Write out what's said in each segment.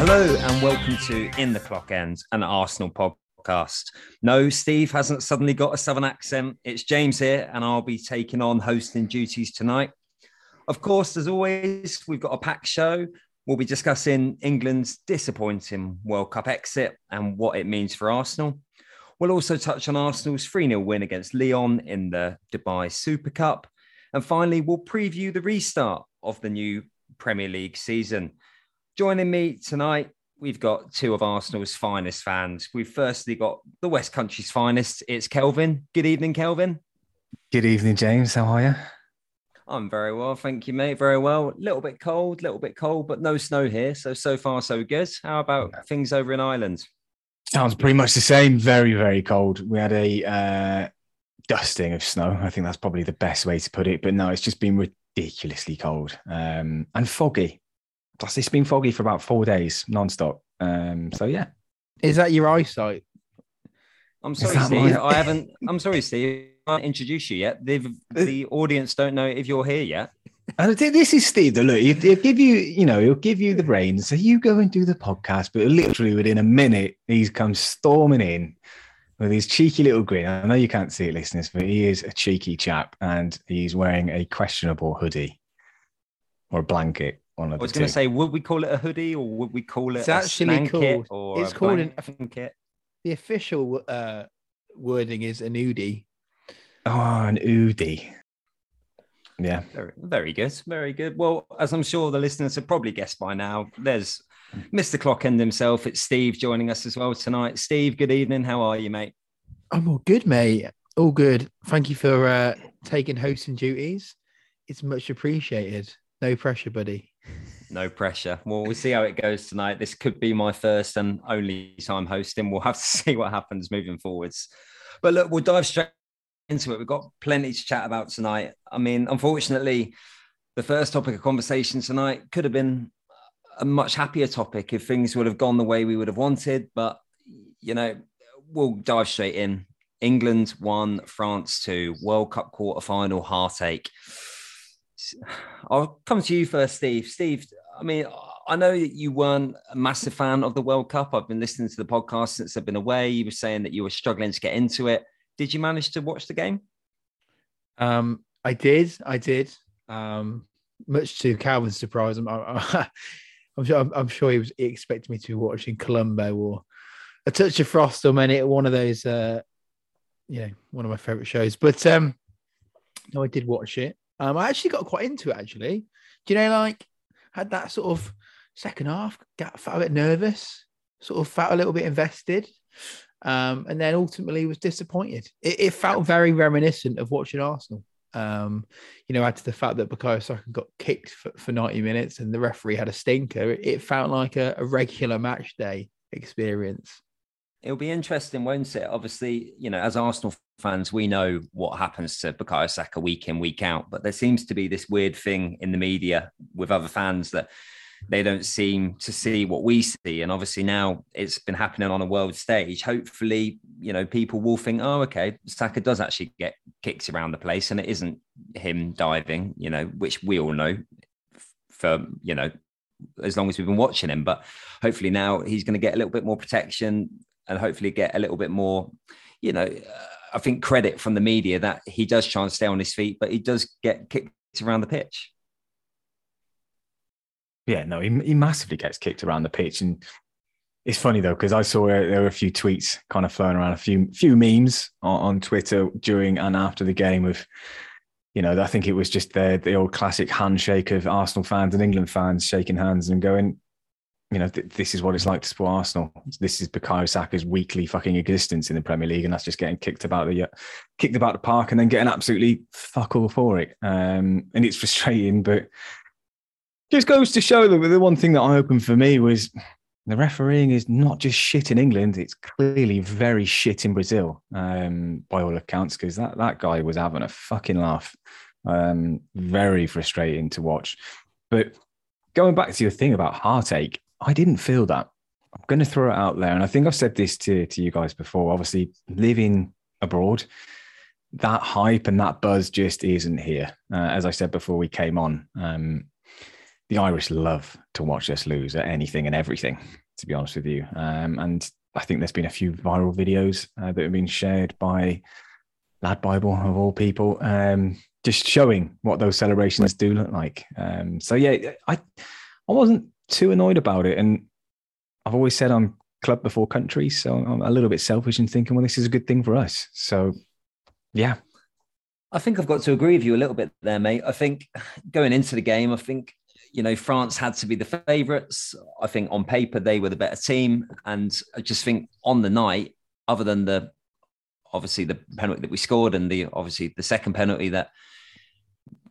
Hello and welcome to In the Clock End, an Arsenal podcast. No, Steve hasn't suddenly got a southern accent. It's James here and I'll be taking on hosting duties tonight. Of course, as always, we've got a packed show. We'll be discussing England's disappointing World Cup exit and what it means for Arsenal. We'll also touch on Arsenal's 3-0 win against Lyon in the Dubai Super Cup. And finally, we'll preview the restart of the new Premier League season. Joining me tonight, we've got two of Arsenal's finest fans. We've firstly got the West Country's finest. It's Kelvin. Good evening, Kelvin. Good evening, James. How are you? I'm very well. Thank you, mate. Very well. A little bit cold, but no snow here. So far, so good. How about things over in Ireland? Sounds pretty much the same. Very, very cold. We had a dusting of snow. I think that's probably the best way to put it. But no, it's just been ridiculously cold and foggy. Plus, it's been foggy for about 4 days non-stop. Yeah. Is that your eyesight? I'm sorry, Steve. I can't introduce you yet. The audience don't know if you're here yet. And this is Steve. Look, he'll give you the reins. So you go and do the podcast. But literally within a minute, he's come storming in with his cheeky little grin. I know you can't see it, listeners, but he is a cheeky chap. And he's wearing a questionable hoodie or a blanket. I was going to say, would we call it a hoodie or would we call it a blanket? The official wording is an oodie. Oh, an oodie. Yeah. Very, very good. Very good. Well, as I'm sure the listeners have probably guessed by now, there's Mr. Clockend himself. It's Steve joining us as well tonight. Steve, good evening. How are you, mate? I'm all good, mate. All good. Thank you for taking hosting duties. It's much appreciated. No pressure, buddy. No pressure. Well, we'll see how it goes tonight. This could be my first and only time hosting. We'll have to see what happens moving forwards. But look, we'll dive straight into it. We've got plenty to chat about tonight. I mean, unfortunately, the first topic of conversation tonight could have been a much happier topic if things would have gone the way we would have wanted. But, you know, we'll dive straight in. England 1, France 2, World Cup quarterfinal heartache. I'll come to you first, Steve. Steve, I mean, I know that you weren't a massive fan of the World Cup. I've been listening to the podcast since I've been away. You were saying that you were struggling to get into it. Did you manage to watch the game? I did. Much to Calvin's surprise, I'm sure he expected me to be watching Colombo or A Touch of Frost or many, one of those, one of my favourite shows. But no, I did watch it. I actually got quite into it, actually. Do you know, like, had that sort of second half, felt a bit nervous, sort of felt a little bit invested, and then ultimately was disappointed. It felt very reminiscent of watching Arsenal. Add to the fact that Bukayo Saka got kicked for 90 minutes and the referee had a stinker, it felt like a regular match day experience. It'll be interesting, won't it? Obviously, you know, as Arsenal fans, we know what happens to Bukayo Saka week in, week out. But there seems to be this weird thing in the media with other fans that they don't seem to see what we see. And obviously now it's been happening on a world stage. Hopefully, you know, people will think, oh, okay, Saka does actually get kicks around the place and it isn't him diving, you know, which we all know for, you know, as long as we've been watching him. But hopefully now he's going to get a little bit more protection and hopefully get a little bit more, you know, I think credit from the media that he does try and stay on his feet, but he does get kicked around the pitch. Yeah, no, he massively gets kicked around the pitch. And it's funny, though, because I saw there were a few tweets kind of flowing around, a few memes on Twitter during and after the game with, you know, I think it was just the old classic handshake of Arsenal fans and England fans shaking hands and going, you know, this is what it's like to support Arsenal. This is Bukayo Saka's weekly fucking existence in the Premier League, and that's just getting kicked about the park and then getting absolutely fuck all for it. And it's frustrating, but just goes to show that the one thing that I opened for me was the refereeing is not just shit in England; it's clearly very shit in Brazil, by all accounts, because that guy was having a fucking laugh. Very frustrating to watch. But going back to your thing about heartache, I didn't feel that. I'm going to throw it out there. And I think I've said this to you guys before. Obviously, living abroad, that hype and that buzz just isn't here. As I said before we came on, the Irish love to watch us lose at anything and everything, to be honest with you. And I think there's been a few viral videos that have been shared by Lad Bible, of all people, just showing what those celebrations do look like. So, yeah, I wasn't too annoyed about it. And I've always said I'm club before country, so I'm a little bit selfish in thinking, well, this is a good thing for us. So, yeah. I think I've got to agree with you a little bit there, mate. I think going into the game, I think, you know, France had to be the favourites. I think on paper, they were the better team. And I just think on the night, other than the, obviously the penalty that we scored and the, obviously the second penalty that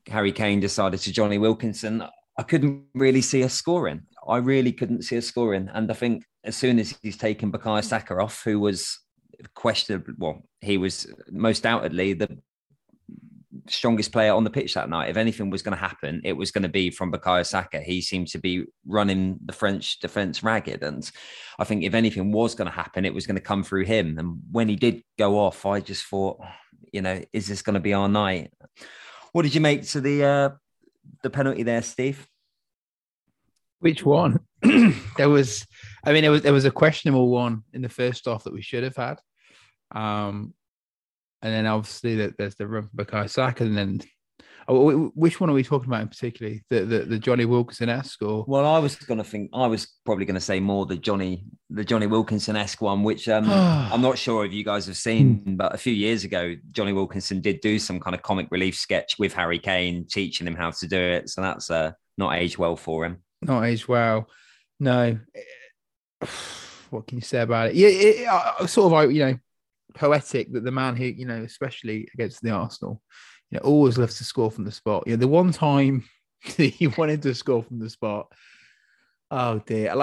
Harry Kane decided to Jonny Wilkinson, I couldn't really see us scoring. I really couldn't see us scoring. And I think as soon as he's taken Bukayo Saka off, who was questionable, well, he was most doubtedly the strongest player on the pitch that night. If anything was going to happen, it was going to be from Bukayo Saka. He seemed to be running the French defence ragged. And I think if anything was going to happen, it was going to come through him. And when he did go off, I just thought, you know, is this going to be our night? What did you make to the penalty there, Steve? Which one? There was a questionable one in the first half that we should have had. And then obviously there's the run for Bukayo Saka. And then, which one are we talking about in particular? The Jonny Wilkinson-esque or? Well, I was probably going to say more the Jonny Wilkinson-esque one, which I'm not sure if you guys have seen, but a few years ago, Jonny Wilkinson did do some kind of comic relief sketch with Harry Kane, teaching him how to do it. So that's not aged well for him. Not aged well. No. What can you say about it? Yeah, poetic that the man who, you know, especially against the Arsenal, you know, always loves to score from the spot. You know, the one time he wanted to score from the spot, oh dear.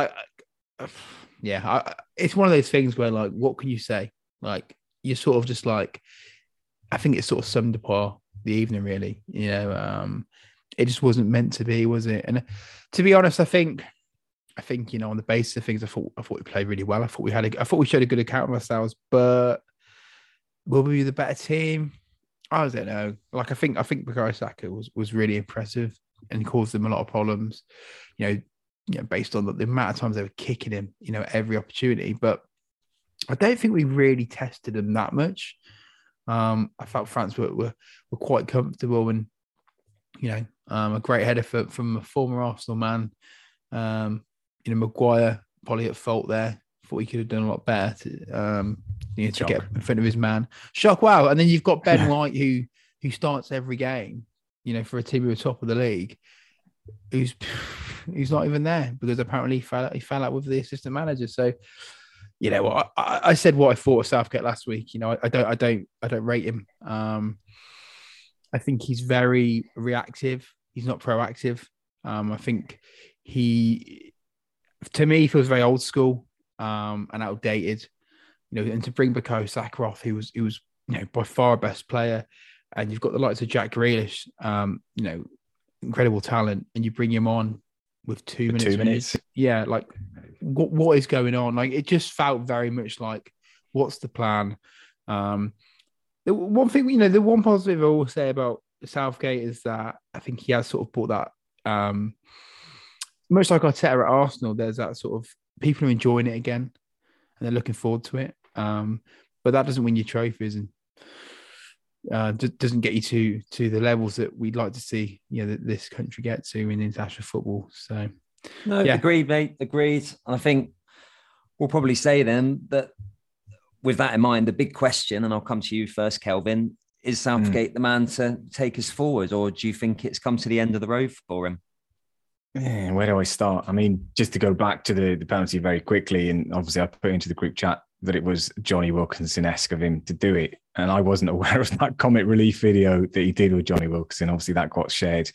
It's one of those things where, like, what can you say? Like, you're sort of just like, I think it sort of summed up the evening, really. You know, it just wasn't meant to be, was it? And to be honest, I think you know, on the basis of things, I thought we played really well. I thought we showed a good account of ourselves, but. Will we be the better team? I don't know. Like, I think Bukayo Saka was really impressive and caused them a lot of problems, you know, based on the amount of times they were kicking him, you know, every opportunity. But I don't think we really tested him that much. I felt France were quite comfortable and, you know, a great header from a former Arsenal man. You know, Maguire probably at fault there. Thought he could have done a lot better to get in front of his man. Shock, wow. And then you've got Ben White, who starts every game, you know, for a team who are top of the league, who's not even there because apparently he fell out with the assistant manager. So, you know, I said what I thought of Southgate last week. You know, I don't rate him. I think he's very reactive. He's not proactive. I think to me feels very old school. And outdated, you know, and to bring Bukayo Saka off, who was, you know, by far our best player, and you've got the likes of Jack Grealish, you know, incredible talent, and you bring him on with 2 minutes. 2 minutes. Yeah, like what is going on? Like, it just felt very much like, what's the plan? The one positive I will say about Southgate is that I think he has sort of brought that, much like Arteta at Arsenal, there's that sort of, people are enjoying it again and they're looking forward to it. But that doesn't win you trophies and doesn't get you to the levels that we'd like to see, you know, that this country get to in international football. So, no, yeah. Agreed, mate. Agreed. I think we'll probably say then that with that in mind, the big question, and I'll come to you first, Kelvin, is Southgate the man to take us forward, or do you think it's come to the end of the road for him? Where do I start? I mean, just to go back to the penalty very quickly, and obviously I put into the group chat that it was Jonny Wilkinson-esque of him to do it, and I wasn't aware of that comic relief video that he did with Jonny Wilkinson. Obviously that got shared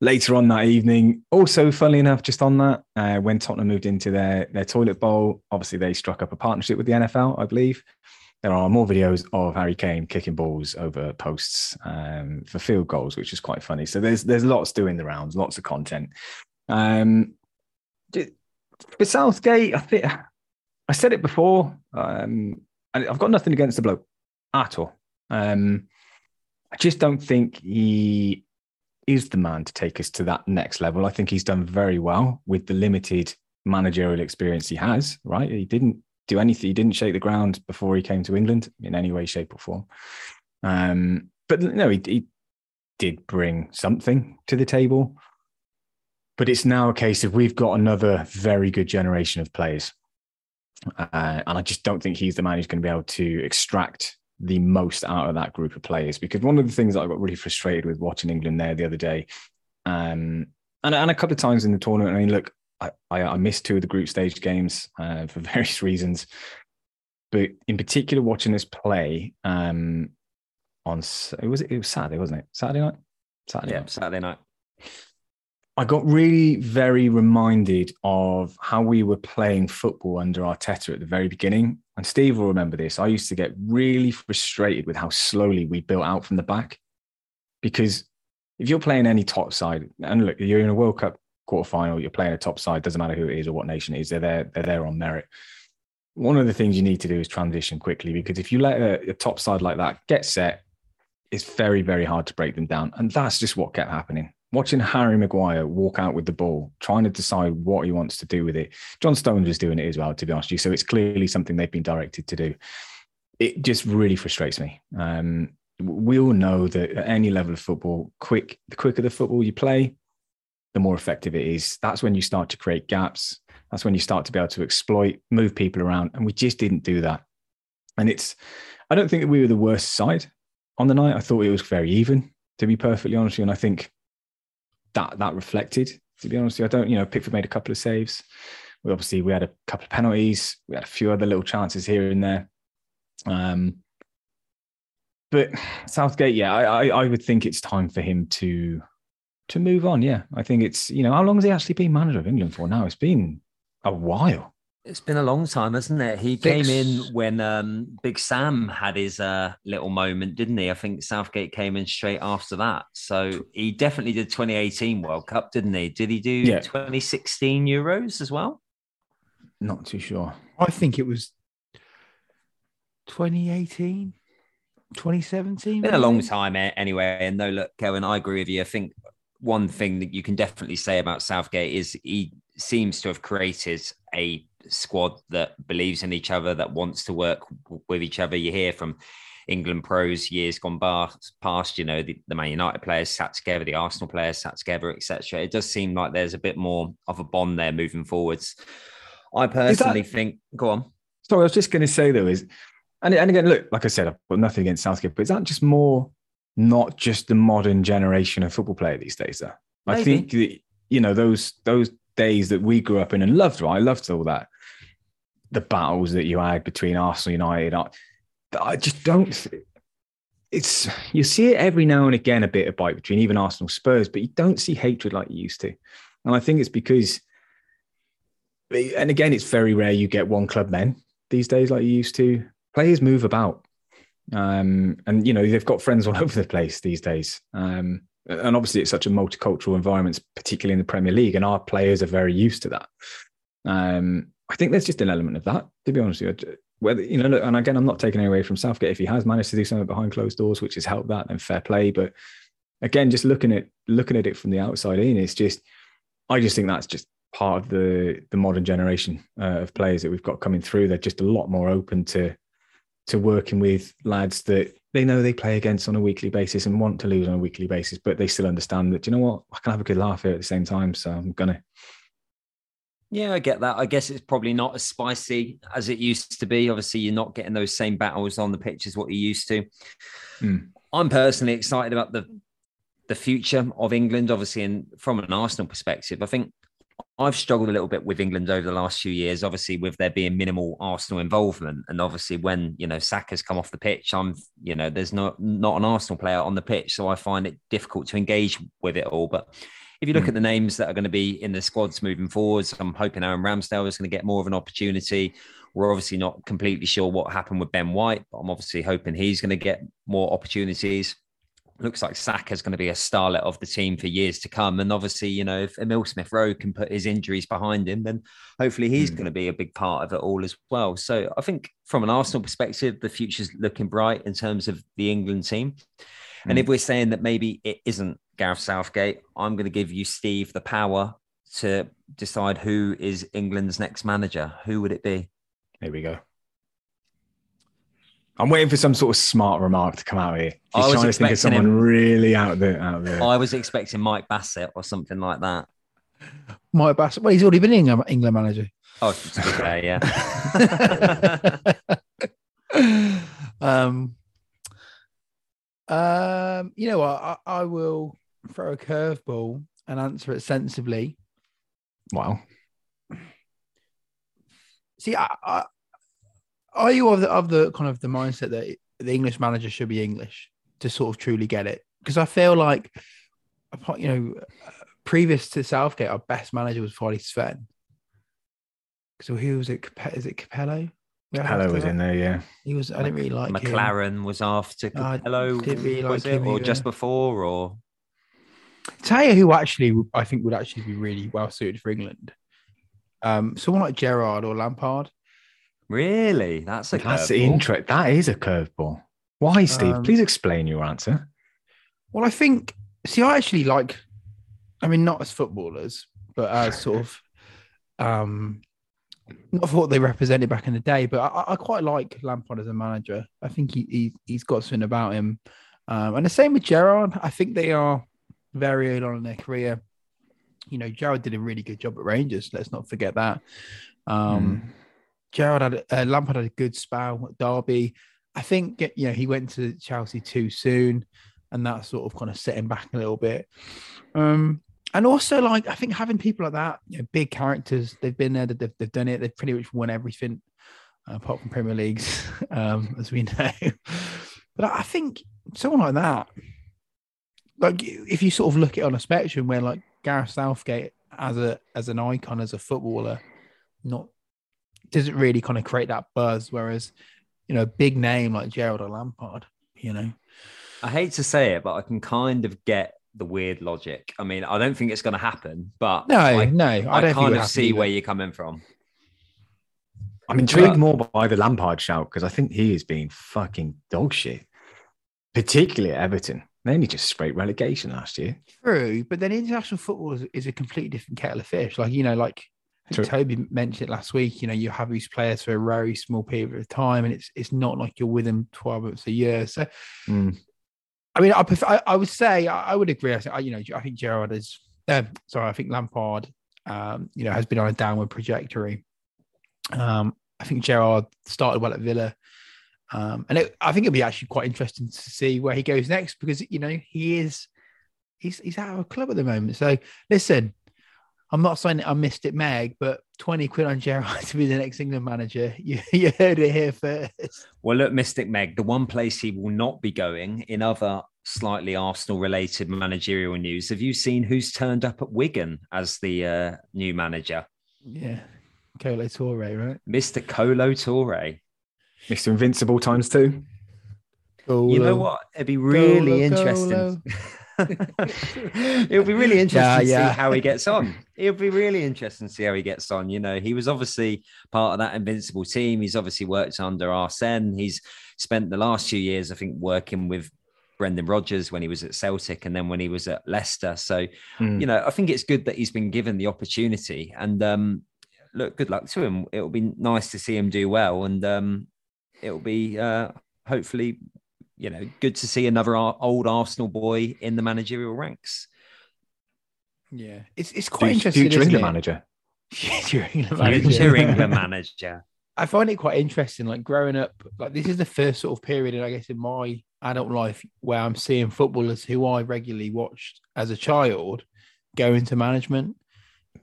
later on that evening. Also, funnily enough, just on that, when Tottenham moved into their toilet bowl, obviously they struck up a partnership with the NFL, I believe. There are more videos of Harry Kane kicking balls over posts for field goals, which is quite funny. So there's lots doing the rounds, lots of content. For Southgate, I think I said it before, and I've got nothing against the bloke at all. I just don't think he is the man to take us to that next level. I think he's done very well with the limited managerial experience he has, right? He didn't do anything. He didn't shake the ground before he came to England in any way, shape or form. But no, he did bring something to the table. But it's now a case of we've got another very good generation of players. And I just don't think he's the man who's going to be able to extract the most out of that group of players. Because one of the things that I got really frustrated with watching England there the other day, and a couple of times in the tournament, I mean, look, I missed two of the group stage games for various reasons. But in particular, watching us play it was Saturday, wasn't it? Saturday night. I got really very reminded of how we were playing football under Arteta at the very beginning. And Steve will remember this. I used to get really frustrated with how slowly we built out from the back. Because if you're playing any top side, and look, you're in a World Cup quarterfinal, you're playing a top side, doesn't matter who it is or what nation it is, they're there on merit. One of the things you need to do is transition quickly, because if you let a top side like that get set, it's very, very hard to break them down. And that's just what kept happening. Watching Harry Maguire walk out with the ball, trying to decide what he wants to do with it. John Stones was doing it as well, to be honest with you. So it's clearly something they've been directed to do. It just really frustrates me. We all know that at any level of football, the quicker the football you play, the more effective it is. That's when you start to create gaps. That's when you start to be able to exploit, move people around. And we just didn't do that. And I don't think that we were the worst side on the night. I thought it was very even, to be perfectly honest with you. And I think that reflected, to be honest with you. Pickford made a couple of saves. We had a couple of penalties. We had a few other little chances here and there. But Southgate, yeah, I would think it's time for him to move on. Yeah, I think it's, how long has he actually been manager of England for now? It's been a while. It's been a long time, hasn't it? He came in when Big Sam had his little moment, didn't he? I think Southgate came in straight after that. So he definitely did 2018 World Cup, didn't he? Did he do 2016 Euros as well? Not too sure. I think it was 2018, 2017. Been a long time anyway. And no, look, Kevin, I agree with you. I think one thing that you can definitely say about Southgate is he seems to have created a squad that believes in each other, that wants to work with each other. You hear from England pros years gone past, the Man United players sat together, the Arsenal players sat together, etc. It does seem like there's a bit more of a bond there moving forwards. I personally think... Go on. Sorry, I was just going to say though is, and again, look, like I said, I've got nothing against Southgate, but is that just more not just the modern generation of football player these days though? Maybe. I think that, those days that we grew up in and loved, right? I loved all that. The battles that you had between Arsenal, United, I just don't. You see it every now and again, a bit of bite between even Arsenal, Spurs, but you don't see hatred like you used to. And I think it's because, and again, it's very rare you get one club men these days like you used to. Players move about, and they've got friends all over the place these days. And obviously, it's such a multicultural environment, particularly in the Premier League, and our players are very used to that. I think there's just an element of that, to be honest with you. Whether, look, and again, I'm not taking it away from Southgate. If he has managed to do something behind closed doors, which has helped that, then fair play. But again, just looking at it from the outside in, it's just, I just think that's just part of the modern generation of players that we've got coming through. They're just a lot more open to working with lads that they know they play against on a weekly basis and want to lose on a weekly basis, but they still understand that, I can have a good laugh here at the same time, so I'm going to. Yeah, I get that. I guess it's probably not as spicy as it used to be. Obviously, you're not getting those same battles on the pitch as what you used to. Mm. I'm personally excited about the future of England, obviously, and from an Arsenal perspective. I think I've struggled a little bit with England over the last few years, obviously, with there being minimal Arsenal involvement. And obviously, when, Saka's come off the pitch, I'm, there's not an Arsenal player on the pitch, so I find it difficult to engage with it all. But if you look at the names that are going to be in the squads moving forwards, I'm hoping Aaron Ramsdale is going to get more of an opportunity. We're obviously not completely sure what happened with Ben White, but I'm obviously hoping he's going to get more opportunities. Looks like Saka's going to be a starlet of the team for years to come. And obviously, if Emile Smith Rowe can put his injuries behind him, then hopefully he's going to be a big part of it all as well. So I think from an Arsenal perspective, the future's looking bright in terms of the England team. And if we're saying that maybe it isn't Gareth Southgate, I'm going to give you, Steve, the power to decide who is England's next manager. Who would it be? Here we go. I'm waiting for some sort of smart remark to come out here. He's trying to think of someone really out there. I was expecting Mike Bassett or something like that. Mike Bassett? Well, he's already been England manager. Oh, to be fair, yeah. You know what? I will throw a curveball and answer it sensibly. Wow. See, are you of the kind of the mindset that the English manager should be English to sort of truly get it? Because I feel like, you know, previous to Southgate, our best manager was Farley Sven. So who was it? Is it Capello? Capello was in there, yeah. He was. I didn't really like McLaren him. Was after Capello. Didn't really like him, or just before, or Taylor, who actually I think would actually be really well suited for England. Someone like Gerrard or Lampard. Really? That's interesting. That is a curveball. Why, Steve? Please explain your answer. Well, I think. See, I actually like. I mean, not as footballers, but as sort of. Not for what they represented back in the day, but I quite like Lampard as a manager. I think he's got something about him. And the same with Gerrard. I think they are very early on in their career. You know, Gerrard did a really good job at Rangers. Let's not forget that. Lampard had a good spell at Derby. I think, you know, he went to Chelsea too soon, and that sort of kind of set him back a little bit. And also, like, I think having people like that, you know, big characters, they've been there, they've done it, they've pretty much won everything, apart from Premier Leagues, as we know. But I think someone like that, like, if you sort of look at it on a spectrum where, like, Gareth Southgate as an icon, as a footballer, doesn't really kind of create that buzz, whereas, you know, a big name like Gerrard or Lampard, you know. I hate to say it, but I can kind of get the weird logic. I mean, I don't think it's going to happen, but I kind of see where you're coming from. I'm intrigued more by the Lampard shout because I think he is being fucking dog shit, particularly at Everton. They only just scraped relegation last year. True, but then international football is a completely different kettle of fish. Like, you know, like Toby mentioned it last week, you know, you have these players for a very small period of time and it's not like you're with them 12 months a year. So... I mean, I would say I would agree. I think Gerrard is. I think Lampard, you know, has been on a downward trajectory. I think Gerrard started well at Villa, and I think it'll be actually quite interesting to see where he goes next because you know he's out of a club at the moment. So listen, I'm not saying that I missed it, Meg, but £20 on Gerrard to be the next England manager. You heard it here first. Well, look, Mystic Meg, the one place he will not be going in other slightly Arsenal-related managerial news. Have you seen who's turned up at Wigan as the new manager? Yeah, Kolo Touré, right? Mr. Kolo Touré. Mr. Invincible ×2. Kolo. You know what? It'd be really interesting. It'll be really interesting to see how he gets on. It'll be really interesting to see how he gets on. You know, he was obviously part of that invincible team. He's obviously worked under Arsene. He's spent the last 2 years, I think, working with Brendan Rodgers when he was at Celtic and then when he was at Leicester. So, you know, I think it's good that he's been given the opportunity. And look, good luck to him. It'll be nice to see him do well. And it'll be hopefully... You know, good to see another old Arsenal boy in the managerial ranks. Yeah, it's quite interesting. Future England manager. Future England manager. I find it quite interesting. Like growing up, like this is the first sort of period, and I guess in my adult life where I'm seeing footballers who I regularly watched as a child go into management.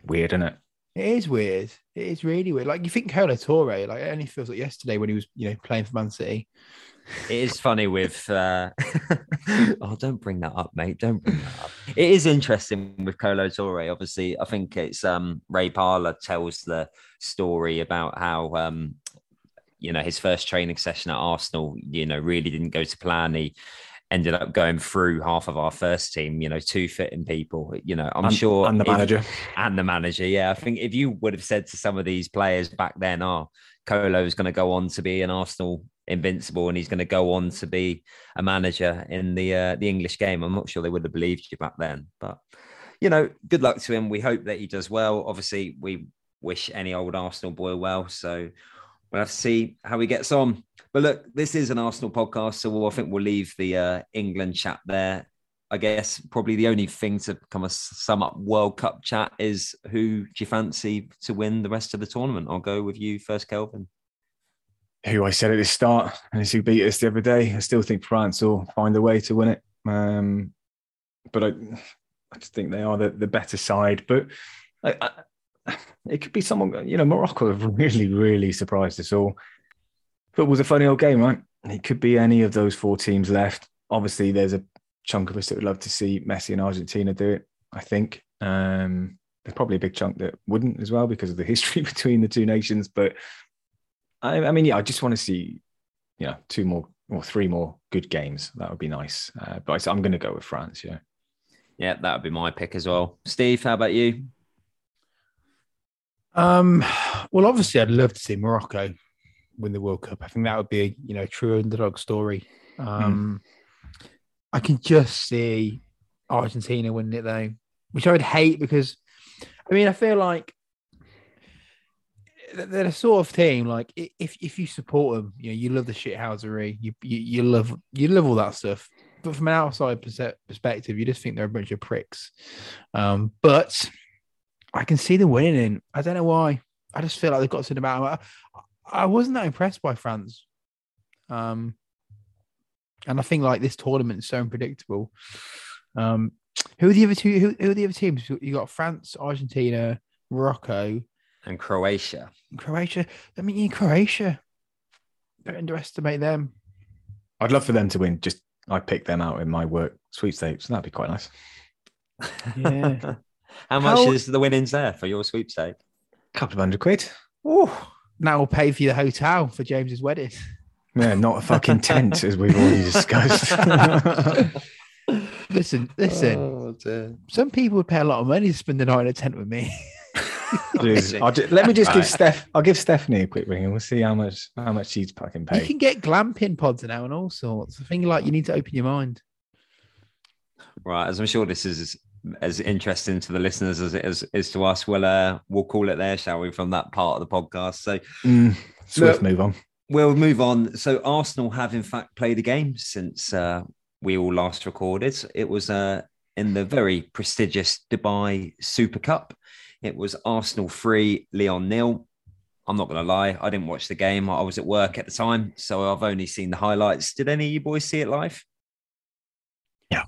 Weird, isn't it? It is weird. It is really weird. Like you think Kolo Touré, like it only feels like yesterday when he was, you know, playing for Man City. It is funny with... oh, don't bring that up, mate. Don't bring that up. It is interesting with Kolo Touré, obviously. I think it's Ray Parlour tells the story about how, you know, his first training session at Arsenal, you know, really didn't go to plan. He ended up going through half of our first team, you know, two fitting people, you know, I'm sure... And the manager. And the manager, yeah. I think if you would have said to some of these players back then, Kolo's going to go on to be an Arsenal invincible, and he's going to go on to be a manager in the English game. I'm not sure they would have believed you back then, but you know, good luck to him. We hope that he does well. Obviously, we wish any old Arsenal boy well, so we'll have to see how he gets on. But look, this is an Arsenal podcast, so I think we'll leave the England chat there. I guess probably the only thing to come and sum up World Cup chat is, who do you fancy to win the rest of the tournament? I'll go with you first, Kelvin. Who I said at the start, and who beat us the other day. I still think France will find a way to win it. But I just think they are the better side. But it could be someone, you know, Morocco have really, really surprised us all. Football's a funny old game, right? It could be any of those four teams left. Obviously, there's a chunk of us that would love to see Messi and Argentina do it, I think. There's probably a big chunk that wouldn't as well because of the history between the two nations. But I mean, yeah, I just want to see, you know, two more or three more good games. That would be nice. But I'm going to go with France, yeah. Yeah, that would be my pick as well. Steve, how about you? Well, obviously, I'd love to see Morocco win the World Cup. I think that would be, you know, a true underdog story. I can just see Argentina winning it though, which I would hate because, I mean, I feel like they're the sort of team, like if you support them, you know, you love the shithousery, you love all that stuff. But from an outside perspective, you just think they're a bunch of pricks. But I can see them winning. I don't know why. I just feel like they've got something about them. I wasn't that impressed by France. And I think like this tournament is so unpredictable. Who are the other two? Who are the other teams? You got France, Argentina, Morocco, and Croatia. Croatia. I mean, Croatia. Don't underestimate them. I'd love for them to win. Just I picked them out in my work sweepstakes. That'd be quite nice. Yeah. How much is the winnings there for your sweepstake? £200 quid. Oh, now we'll pay for the hotel for James's wedding. Yeah, not a fucking tent, as we've already discussed. Listen. Oh, dear. Some people would pay a lot of money to spend the night in a tent with me. I'll give Stephanie a quick ring and we'll see how much she's fucking paid. You can get glamping pods now and all sorts. I think like you need to open your mind. Right, as I'm sure this is as interesting to the listeners as it is to us, we'll call it there, shall we, from that part of the podcast. So swift move on. We'll move on. So Arsenal have, in fact, played a game since we all last recorded. It was in the very prestigious Dubai Super Cup. It was Arsenal 3, Lyon 0. I'm not going to lie. I didn't watch the game. I was at work at the time, so I've only seen the highlights. Did any of you boys see it live? Yeah,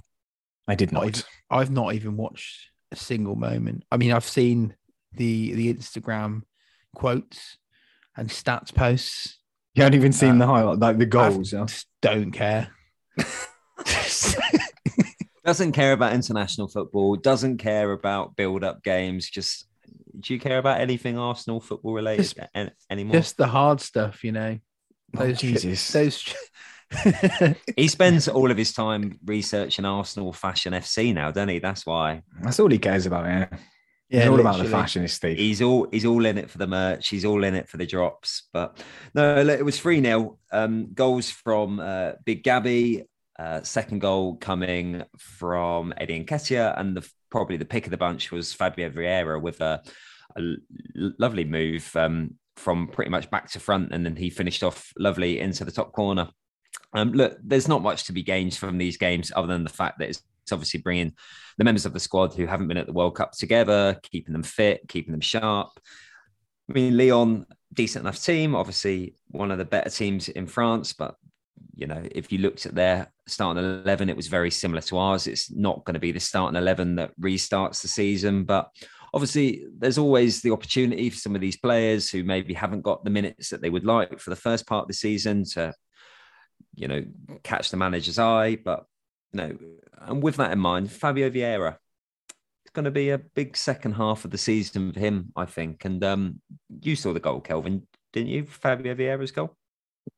I did not. I've not even watched a single moment. I mean, I've seen the Instagram quotes and stats posts. You haven't even seen the highlight, like the goals. I just don't care. Doesn't care about international football. Doesn't care about build-up games. Just, do you care about anything Arsenal football related anymore? Just the hard stuff, you know. He spends all of his time researching Arsenal fashion FC now, doesn't he? That's why. That's all he cares about, yeah. Yeah, all about the fashion, Steve. He's all in it for the merch. He's all in it for the drops. But no, it was 3-0. Goals from Big Gabby. Second goal coming from Eddie Nketiah. And probably the pick of the bunch was Fabio Vieira with a lovely move from pretty much back to front. And then he finished off lovely into the top corner. Look, there's not much to be gained from these games other than the fact that it's obviously bringing the members of the squad who haven't been at the World Cup together, keeping them fit, keeping them sharp. I mean, Lyon, decent enough team, obviously one of the better teams in France, but, you know, if you looked at their starting 11, it was very similar to ours. It's not going to be the starting 11 that restarts the season, but obviously there's always the opportunity for some of these players who maybe haven't got the minutes that they would like for the first part of the season to, you know, catch the manager's eye, but no, and with that in mind, Fabio Vieira, it's going to be a big second half of the season for him, I think. And you saw the goal, Kelvin, didn't you? Fabio Vieira's goal?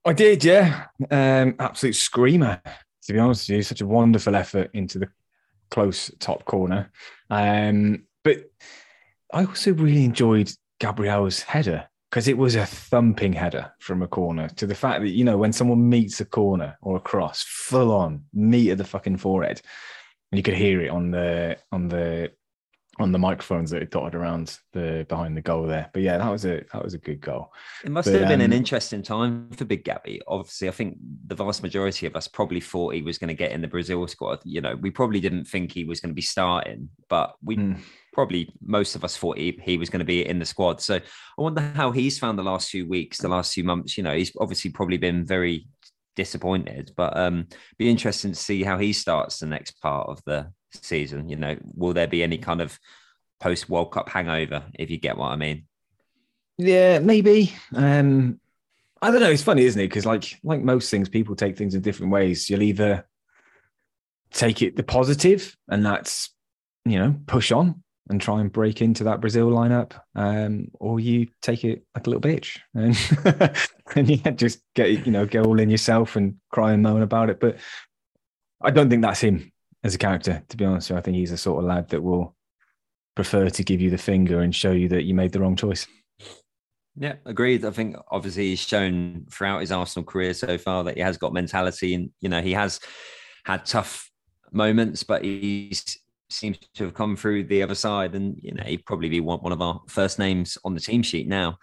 I did, yeah. Absolute screamer, to be honest with you. Such a wonderful effort into the close top corner. But I also really enjoyed Gabriel's header. because it was a thumping header from a corner, to the fact that, you know, when someone meets a corner or a cross, full on meat of the fucking forehead, and you could hear it on the microphones that are dotted around the behind the goal there. But yeah, that was a good goal. It must have been an interesting time for Big Gabby. Obviously, I think the vast majority of us probably thought he was going to get in the Brazil squad. You know, we probably didn't think he was going to be starting, but we probably most of us thought he was going to be in the squad. So I wonder how he's found the last few weeks, the last few months. You know, he's obviously probably been very disappointed, but be interesting to see how he starts the next part of the season. You know, will there be any kind of post World Cup hangover, if you get what I mean? Yeah, maybe. I don't know. It's funny, isn't it? Because like most things, people take things in different ways. You'll either take it the positive, and that's, you know, push on and try and break into that Brazil lineup, or you take it like a little bitch and and you just get, you know, go all in yourself and cry and moan about it. But I don't think that's him as a character, to be honest. I think he's a sort of lad that will prefer to give you the finger and show you that you made the wrong choice. Yeah, agreed. I think obviously he's shown throughout his Arsenal career so far that he has got mentality, and, you know, he has had tough moments, but he seems to have come through the other side, and, you know, he'd probably be one of our first names on the team sheet now.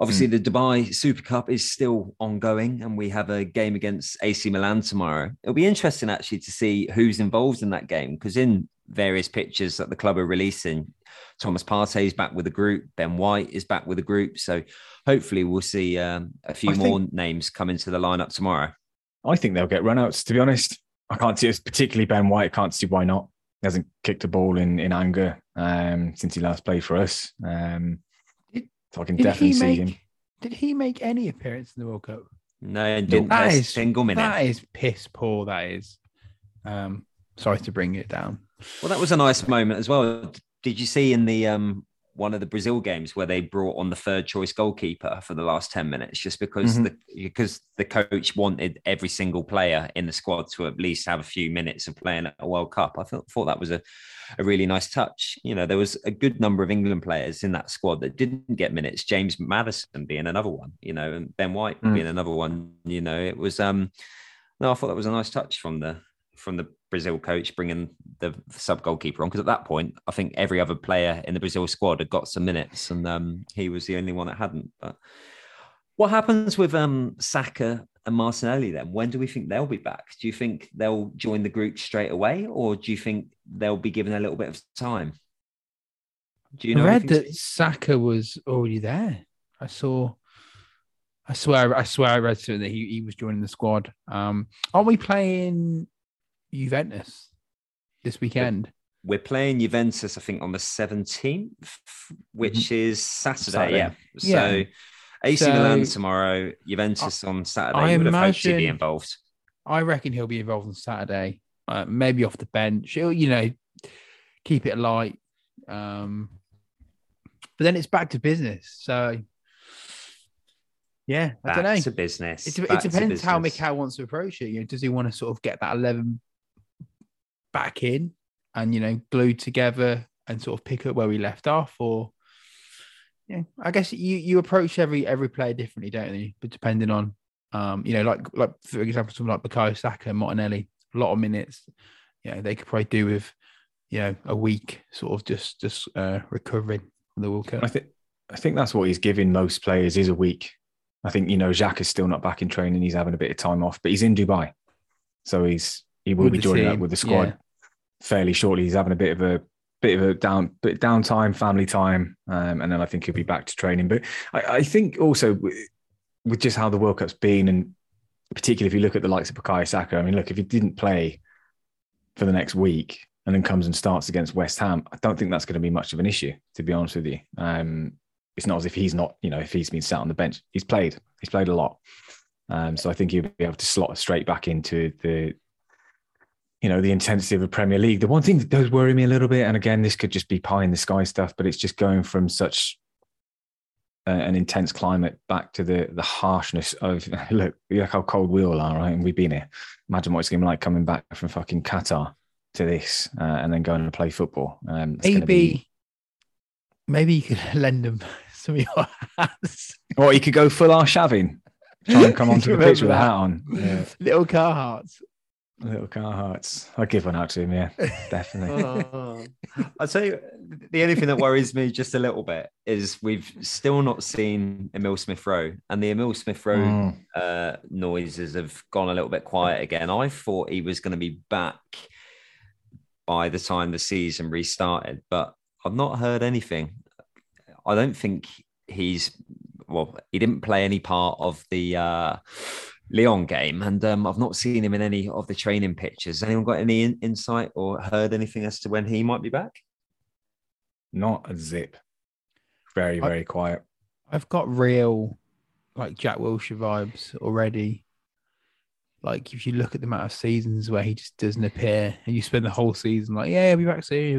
Obviously, the Dubai Super Cup is still ongoing, and we have a game against AC Milan tomorrow. It'll be interesting, actually, to see who's involved in that game, because in various pictures that the club are releasing, Thomas Partey is back with the group, Ben White is back with the group. So hopefully we'll see a few more names come into the lineup tomorrow. I think they'll get runouts, to be honest. I can't see it, particularly Ben White. I can't see why not. He hasn't kicked a ball in anger since he last played for us. So I can definitely see him. Did he make any appearance in the World Cup? No, he didn't. That is single minute. That is piss poor. That is. Sorry to bring it down. Well, that was a nice moment as well. Did you see in the one of the Brazil games where they brought on the third choice goalkeeper for the last 10 minutes, just because the coach wanted every single player in the squad to at least have a few minutes of playing at a World Cup. I thought that was a really nice touch. You know, there was a good number of England players in that squad that didn't get minutes. James Maddison being another one, you know, and Ben White being another one, you know. It was, no, I thought that was a nice touch from the Brazil coach bringing the sub goalkeeper on, because at that point I think every other player in the Brazil squad had got some minutes, and he was the only one that hadn't. But what happens with Saka and Martinelli then? When do we think they'll be back? Do you think they'll join the group straight away, or do you think they'll be given a little bit of time? Do you know? I read that Saka was already there. I swear I read something that he was joining the squad. Aren't we playing Juventus this weekend? We're playing Juventus, I think, on the 17th, which is Saturday. Yeah. So AC Milan tomorrow, Juventus on Saturday. I would have hoped he'd be involved. I reckon he'll be involved on Saturday, maybe off the bench. He'll, you know, keep it light. But then it's back to business. So, yeah, I don't know. Back to business. It depends how Mikel wants to approach it. You know, does he want to sort of get that 11 back in and, you know, glued together and sort of pick up where we left off? Or, yeah, you know, I guess you approach every player differently, don't you? But depending on, you know, like for example, someone like Bukayo Saka and Martinelli, a lot of minutes. You know, they could probably do with, you know, a week sort of just recovering from the World Cup. I think that's what he's giving most players, is a week. I think, you know, Xhaka is still not back in training. He's having a bit of time off, but he's in Dubai, so he will be joining up with the squad fairly shortly. He's having a bit of a downtime, family time, and then I think he'll be back to training. But I think also with just how the World Cup's been, and particularly if you look at the likes of Bukayo Saka, I mean, look, if he didn't play for the next week and then comes and starts against West Ham, I don't think that's going to be much of an issue, to be honest with you. It's not as if he's not, you know, if he's been sat on the bench, he's played a lot. So I think he'll be able to slot straight back into the, you know, the intensity of the Premier League. The one thing that does worry me a little bit, and again, this could just be pie in the sky stuff, but it's just going from such an intense climate back to the harshness of, look how cold we all are, right? And we've been here. Imagine what it's going to be like coming back from fucking Qatar to this and then going to play football. Maybe you could lend them some of your hats. Or he could go full R shaving. Try and come onto the pitch with a hat on. Yeah. Little Carhartts. Little Carhartts. I'd give one out to him, yeah. Definitely. I'd say the only thing that worries me just a little bit is we've still not seen Emile Smith Rowe. And the Emile Smith Rowe noises have gone a little bit quiet again. I thought he was going to be back by the time the season restarted, but I've not heard anything. I don't think he's... Well, he didn't play any part of the Lyon game, and I've not seen him in any of the training pictures. Anyone got any insight or heard anything as to when he might be back? Not a zip. Very quiet. I've got real, like, Jack Wilshere vibes already. Like, if you look at the amount of seasons where he just doesn't appear, and you spend the whole season like, yeah, he'll be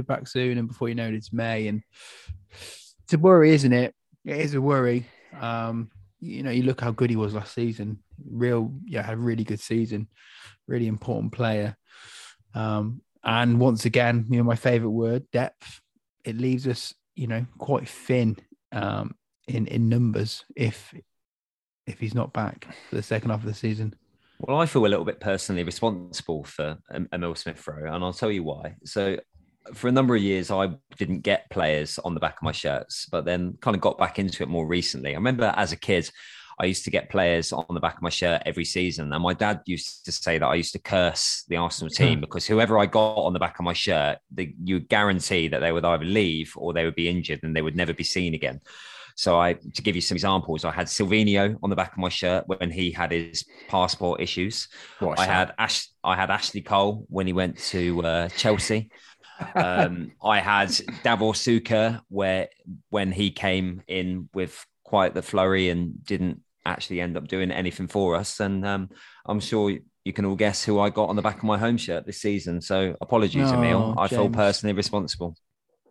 back soon, and before you know it, it's May, and it's a worry, isn't it? It is a worry. You know, you look how good he was last season. Had a really good season. Really important player. And once again, you know, my favourite word, depth. It leaves us, you know, quite thin in numbers if he's not back for the second half of the season. Well, I feel a little bit personally responsible for Emile Smith Rowe, and I'll tell you why. So, for a number of years, I didn't get players on the back of my shirts, but then kind of got back into it more recently. I remember as a kid, I used to get players on the back of my shirt every season. And my dad used to say that I used to curse the Arsenal team because whoever I got on the back of my shirt, you guarantee that they would either leave or they would be injured and they would never be seen again. So to give you some examples, I had Silvinho on the back of my shirt when he had his passport issues. I had Ashley Cole when he went to Chelsea. I had Davor Suker when he came in with quite the flurry and didn't actually end up doing anything for us. And I'm sure you can all guess who I got on the back of my home shirt this season. So apologies, Emile. I feel personally responsible.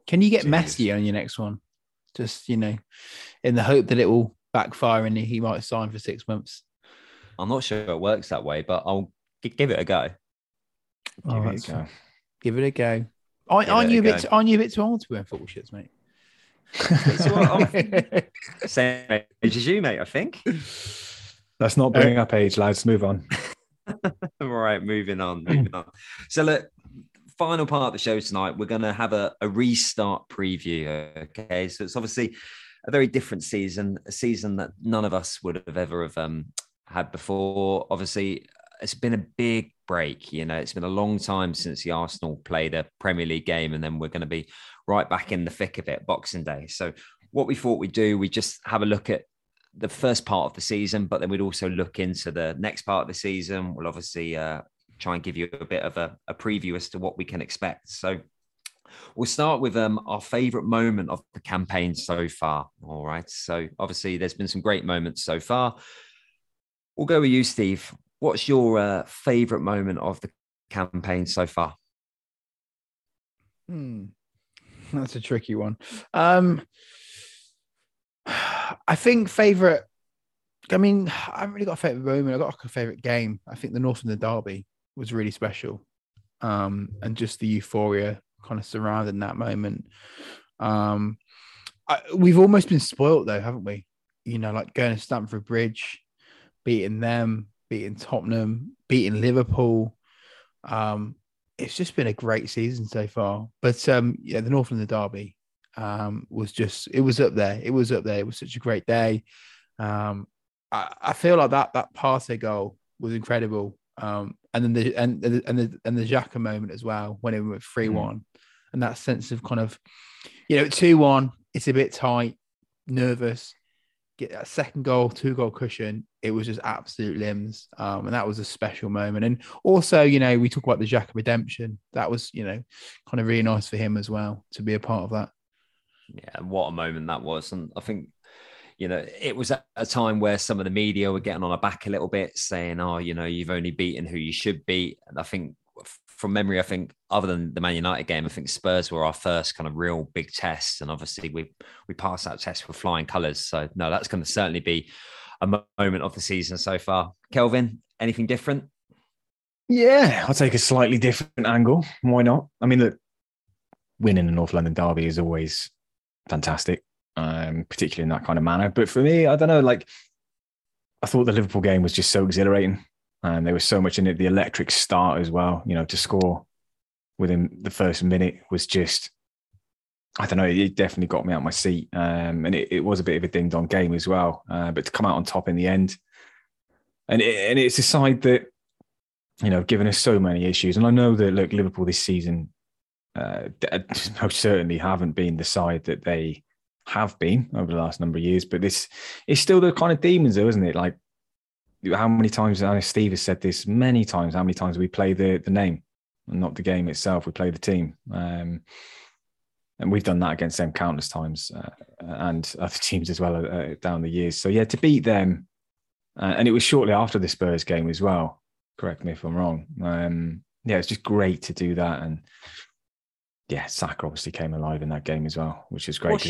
Can you get Messi on your next one? Just, you know, in the hope that it will backfire and he might sign for 6 months. I'm not sure it works that way, but I'll give it a go. Give it a go. Aren't you a bit too old to wear football shirts, mate? Same age as you, mate, I think. Let's not bring up age, lads. Move on. All right, moving on. So, look, final part of the show tonight, we're going to have a restart preview, okay? So it's obviously a very different season, a season that none of us would have ever had before. Obviously, it's been a big break. You know, it's been a long time since the Arsenal played a Premier League game, and then we're going to be right back in the thick of it Boxing Day. So what we thought we'd do, we just have a look at the first part of the season, but then we'd also look into the next part of the season. We'll obviously try and give you a bit of a preview as to what we can expect. So we'll start with our favourite moment of the campaign so far. All right. So obviously there's been some great moments so far. We'll go with you, Steve. What's your favourite moment of the campaign so far? That's a tricky one. I think favourite... I mean, I haven't really got a favourite moment. I've got a favourite game. I think the Northampton derby was really special. And just the euphoria kind of surrounding that moment. We've almost been spoilt, though, haven't we? You know, like going to Stamford Bridge, beating them, beating Tottenham, beating Liverpool. It's just been a great season so far. But the Northland derby was just, it was up there. It was such a great day. I feel like that Partey goal was incredible. And then the Xhaka moment as well, when it went 3-1. And that sense of kind of, you know, 2-1, it's a bit tight, nervous. Get that second goal, 2-goal cushion. It was just absolute limbs. And that was a special moment. And also, you know, we talk about the Xhaka redemption. That was, you know, kind of really nice for him as well to be a part of that. Yeah, what a moment that was. And I think, you know, it was at a time where some of the media were getting on our back a little bit, saying, oh, you know, you've only beaten who you should beat. And I think from memory, other than the Man United game, I think Spurs were our first kind of real big test. And obviously we passed that test with flying colours. So no, that's going to certainly be a moment of the season so far. Kelvin, anything different? Yeah, I'll take a slightly different angle. Why not? I mean, look, winning the North London derby is always fantastic. particularly in that kind of manner. But for me, I don't know, like, I thought the Liverpool game was just so exhilarating. And there was so much in it. The electric start as well, you know, to score within the first minute was just, I don't know, it definitely got me out of my seat. And it was a bit of a ding-dong game as well. But to come out on top in the end, and it's a side that, you know, given us so many issues. And I know that, look, Liverpool this season most certainly haven't been the side that they have been over the last number of years. But this is still the kind of demons, though, isn't it? Like, how many times, and Steve has said this many times, how many times we play the name and not the game itself, we play the team. And we've done that against them countless times and other teams as well down the years. So, yeah, to beat them, and it was shortly after the Spurs game as well, correct me if I'm wrong. Yeah, it's just great to do that. And, yeah, Saka obviously came alive in that game as well, which is great.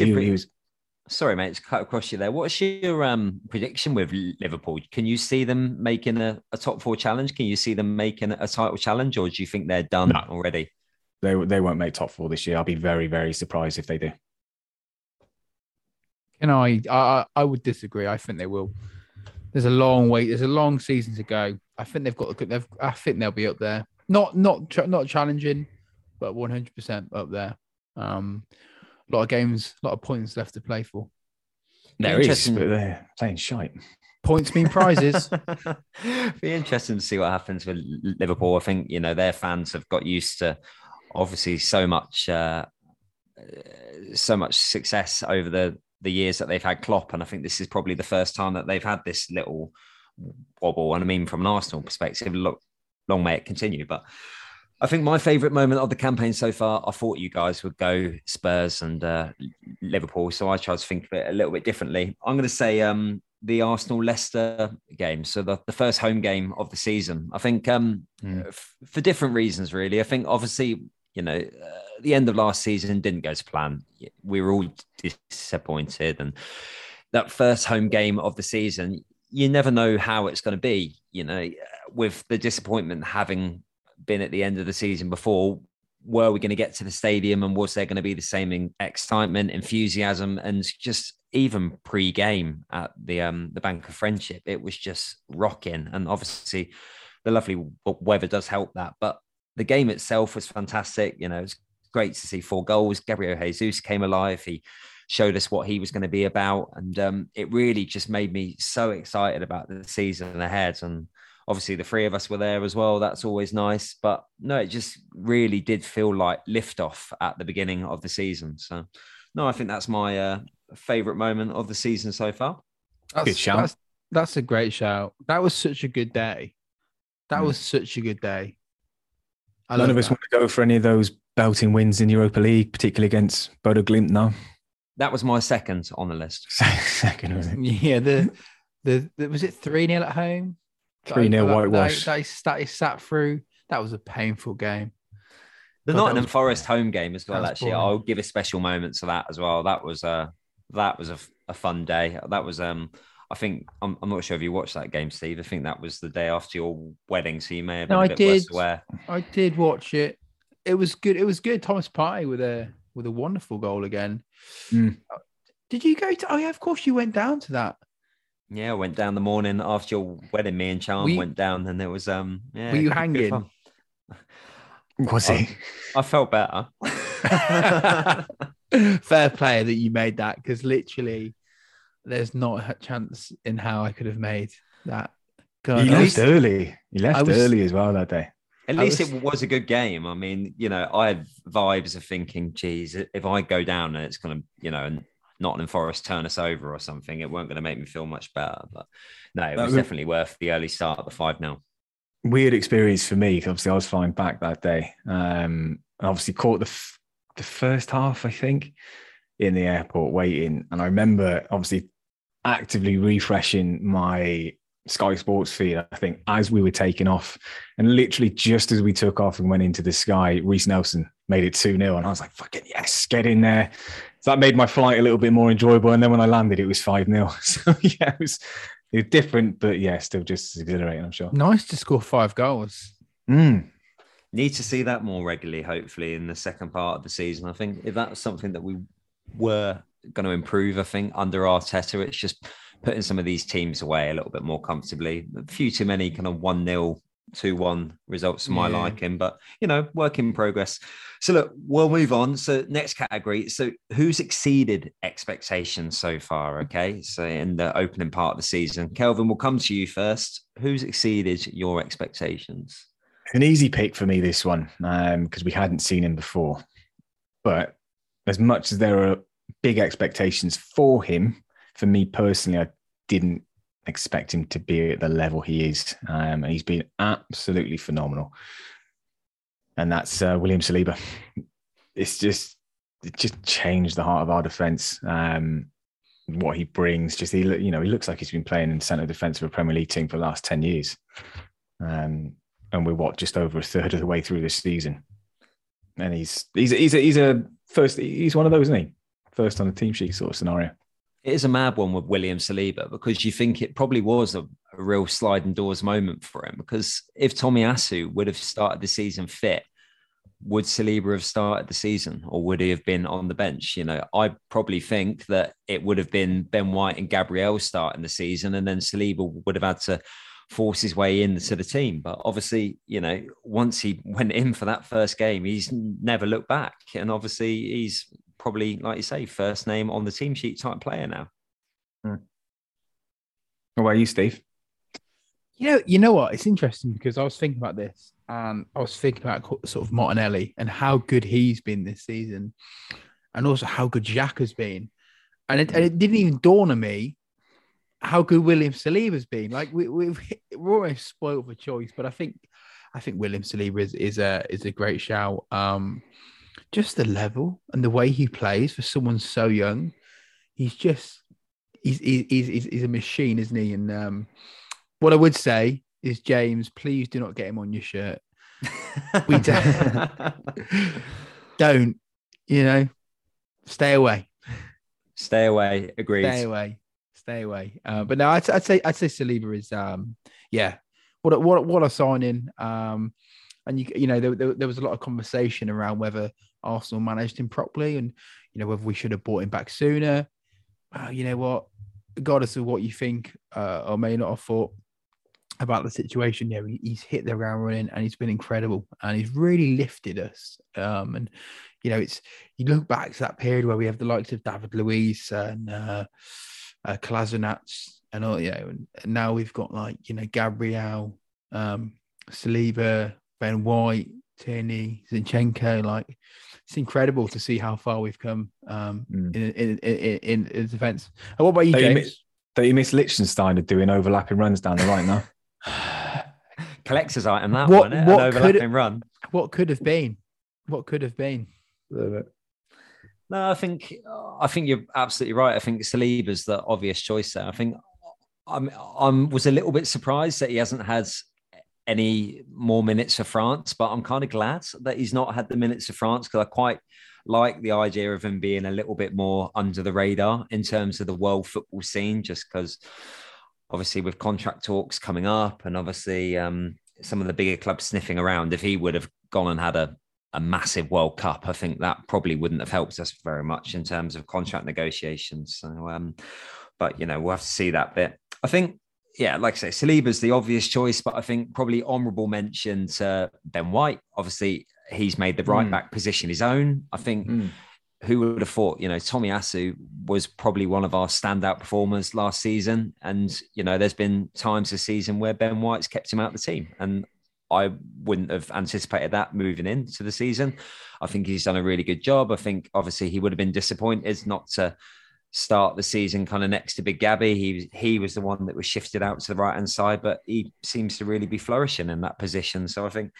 Sorry, mate, it's cut across you there. What's your prediction with Liverpool? Can you see them making a top four challenge? Can you see them making a title challenge, or do you think they're done already? They won't make top four this year. I'll be very, very surprised if they do. And I would disagree. I think they will. There's a long wait. There's a long season to go. I think they've got. I think they'll be up there. Not challenging, but 100% up there. A lot of games, a lot of points left to play for. There is, but they're playing shite. Points mean prizes. Be interesting to see what happens with Liverpool. I think, you know, their fans have got used to obviously so much success over the years that they've had Klopp, and I think this is probably the first time that they've had this little wobble. And I mean, from an Arsenal perspective, look, long may it continue, but. I think my favourite moment of the campaign so far, I thought you guys would go Spurs and Liverpool, so I tried to think of it a little bit differently. I'm going to say the Arsenal-Leicester game, so the first home game of the season. I think for different reasons, really. I think, obviously, you know, the end of last season didn't go to plan. We were all disappointed. And that first home game of the season, you never know how it's going to be, you know, with the disappointment having been at the end of the season before. Were we going to get to the stadium, and was there going to be the same excitement, enthusiasm, and just even pre-game at the Bank of Friendship? It was just rocking, and obviously the lovely weather does help that, but the game itself was fantastic. You know, it's great to see 4 goals. Gabriel Jesus came alive. He showed us what he was going to be about, and it really just made me so excited about the season ahead. And obviously, the 3 of us were there as well. That's always nice. But no, it just really did feel like liftoff at the beginning of the season. So, no, I think that's my favourite moment of the season so far. Good shout. That's a great shout. That was such a good day. None of us want to go for any of those belting wins in Europa League, particularly against Bodo Glimt now. That was my second on the list. Second, was it? Yeah. Was it 3-0 at home? 3-0 whitewash. That he sat through. That was a painful game. The Nottingham Forest home game as well. Actually, boring. I'll give a special moment to that as well. That was a fun day. That was I think I'm not sure if you watched that game, Steve. I think that was the day after your wedding, so you may have been a bit worse aware. I did watch it. It was good. Thomas Partey with a wonderful goal again. Mm. Did you go to? Oh yeah, of course you went down to that. Yeah, I went down the morning after your wedding. Me and Charm went down, and there was yeah, were you hanging? Was he? I felt better. Fair play that you made that, because literally, there's not a chance in how I could have made that. God, you left early. You left early as well that day. At least it was a good game. I mean, you know, I had vibes of thinking, geez, if I go down, and it's going to, you know, and Nottingham Forest turn us over or something, it weren't going to make me feel much better. But no, it was definitely worth the early start at the 5-0. Weird experience for me. Obviously, I was flying back that day. I obviously caught the first half, I think, in the airport waiting. And I remember obviously actively refreshing my Sky Sports feed, I think, as we were taking off. And literally just as we took off and went into the sky, Reece Nelson made it 2-0. And I was like, fucking yes, get in there. So that made my flight a little bit more enjoyable. And then when I landed, it was 5-0. So yeah, it was different, but yeah, still just exhilarating, I'm sure. Nice to score 5 goals. Mm. Need to see that more regularly, hopefully, in the second part of the season. I think if that's something that we were going to improve, I think, under Arteta. It's just putting some of these teams away a little bit more comfortably. A few too many kind of 1-0, 2-1 results to my liking, but, you know, work in progress. So look, we'll move on. So next category. So who's exceeded expectations so far? Okay. So in the opening part of the season, Kelvin, we'll come to you first. Who's exceeded your expectations? An easy pick for me, this one, because we hadn't seen him before. But as much as there are big expectations for him, for me personally, I didn't expect him to be at the level he is. And he's been absolutely phenomenal. And that's William Saliba. It just changed the heart of our defence. What he brings, he looks like he's been playing in centre defence for a Premier League team for the last 10 years. And we're just over a third of the way through this season, and he's one of those, isn't he? First on the team sheet sort of scenario. It is a mad one with William Saliba, because you think it probably was a real sliding doors moment for him, because if Tomiyasu would have started the season fit, would Saliba have started the season, or would he have been on the bench? You know, I probably think that it would have been Ben White and Gabriel starting the season, and then Saliba would have had to force his way into the team. But obviously, you know, once he went in for that first game, he's never looked back. And obviously he's probably, like you say, first name on the team sheet type player now. What about you, Steve? You know what? It's interesting, because I was thinking about this, and I was thinking about sort of Martinelli and how good he's been this season, and also how good Xhaka's been. And it didn't even dawn on me how good William Saliba's been. Like we're almost spoiled for choice, but I think William Saliba is a great shout. Just the level and the way he plays for someone so young, he's a machine, isn't he? And what I would say is, James, please do not get him on your shirt. We don't. You know, stay away. Stay away. Agreed. Stay away. But no, I'd say Saliba is what a signing. And you know there was a lot of conversation around whether Arsenal managed him properly, and you know whether we should have brought him back sooner. You know what, regardless of what you think or may not have thought about the situation, you know, he's hit the ground running, and he's been incredible, and he's really lifted us. And you know, it's, you look back to that period where we have the likes of David Luiz and Kolasinac, and all, you know, and now we've got, like, you know, Gabriel, Saliba, Ben White, Tierney, Zinchenko. Like, it's incredible to see how far we've come in defence. And what about you, James? Don't you miss Lichtensteiner doing overlapping runs down the right now? Collector's item, that one. An overlapping run. What could have been? What could have been? No, I think you're absolutely right. I think Saliba's the obvious choice there. I think I was a little bit surprised that he hasn't had any more minutes for France, but I'm kind of glad that he's not had the minutes for France, because I quite like the idea of him being a little bit more under the radar in terms of the world football scene, just because obviously with contract talks coming up, and obviously some of the bigger clubs sniffing around, if he would have gone and had a massive World Cup, I think that probably wouldn't have helped us very much in terms of contract negotiations. So, but, you know, we'll have to see that bit. I think, yeah, like I say, Saliba's the obvious choice, but I think probably honourable mention to Ben White. Obviously, he's made the right-back position his own. I think who would have thought, you know, Tomiyasu was probably one of our standout performers last season. And, you know, there's been times this season where Ben White's kept him out of the team, and I wouldn't have anticipated that moving into the season. I think he's done a really good job. I think obviously he would have been disappointed not to start the season kind of next to Big Gabby. He was the one that was shifted out to the right-hand side, but he seems to really be flourishing in that position. So I think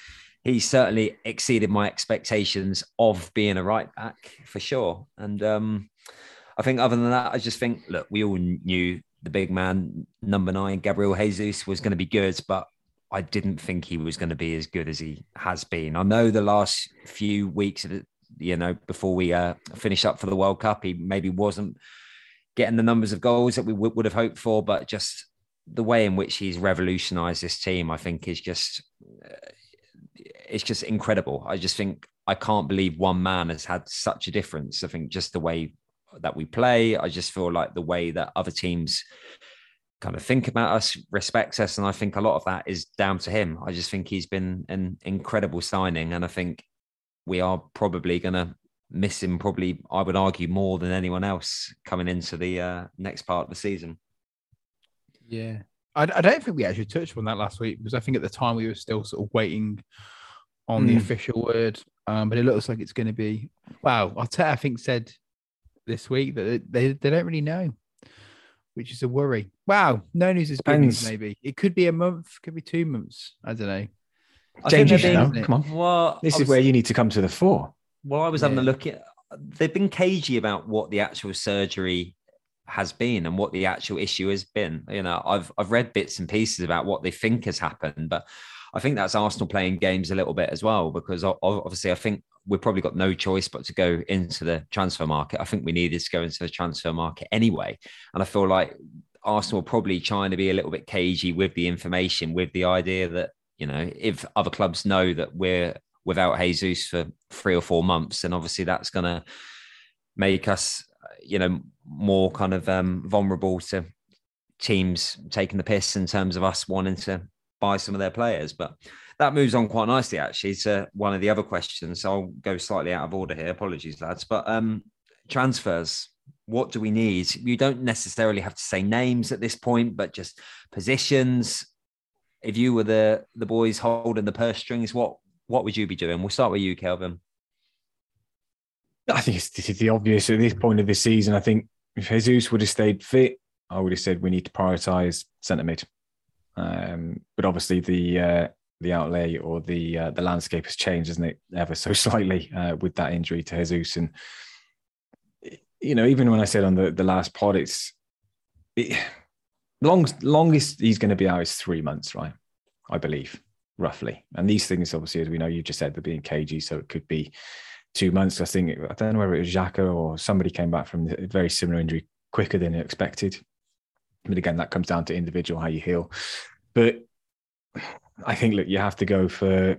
he certainly exceeded my expectations of being a right-back for sure. And I think other than that, I just think, look, we all knew the big man, number 9, Gabriel Jesus, was going to be good, but I didn't think he was going to be as good as he has been. I know the last few weeks, you know, before we finish up for the World Cup, he maybe wasn't getting the numbers of goals that we would have hoped for, but just the way in which he's revolutionized this team, I think is just, it's just incredible. I just think I can't believe one man has had such a difference. I think just the way that we play. I just feel like the way that other teams kind of think about us, respects us, and I think a lot of that is down to him. I just think he's been an incredible signing, and I think we are probably going to miss him, probably, I would argue, more than anyone else coming into the next part of the season. Yeah. I don't think we actually touched on that last week, because I think at the time we were still sort of waiting on the official word, but it looks like it's going to be, wow, Arteta, I think, said this week that they don't really know, which is a worry. Wow, no news is good news, maybe. It could be a month, could be 2 months. I don't know. Come on. Well, this is where you need to come to the fore. Well, I was having a look at, they've been cagey about what the actual surgery has been and what the actual issue has been. You know, I've read bits and pieces about what they think has happened, but I think that's Arsenal playing games a little bit as well, because obviously I think we've probably got no choice but to go into the transfer market. I think we needed to go into the transfer market anyway. And I feel like Arsenal are probably trying to be a little bit cagey with the information, with the idea that, you know, if other clubs know that we're without Jesus for 3 or 4 months, then obviously that's going to make us, you know, more kind of vulnerable to teams taking the piss in terms of us wanting to buy some of their players. But that moves on quite nicely, actually, to one of the other questions. So I'll go slightly out of order here. Apologies, lads. But transfers, what do we need? You don't necessarily have to say names at this point, but just positions. If you were the boys holding the purse strings, what would you be doing? We'll start with you, Kelvin. I think it's the obvious at this point of the season. I think if Jesus would have stayed fit, I would have said we need to prioritise centre mid. But obviously the outlay or the landscape has changed, hasn't it, ever so slightly with that injury to Jesus. And you know, even when I said on the last pod, longest he's going to be out is 3 months, right? I believe, roughly. And these things, obviously, as we know, you just said, they're being cagey, so it could be 2 months. I think, I don't know whether it was Xhaka or somebody came back from a very similar injury quicker than expected. But again, that comes down to individual, how you heal. But I think, look, you have to go for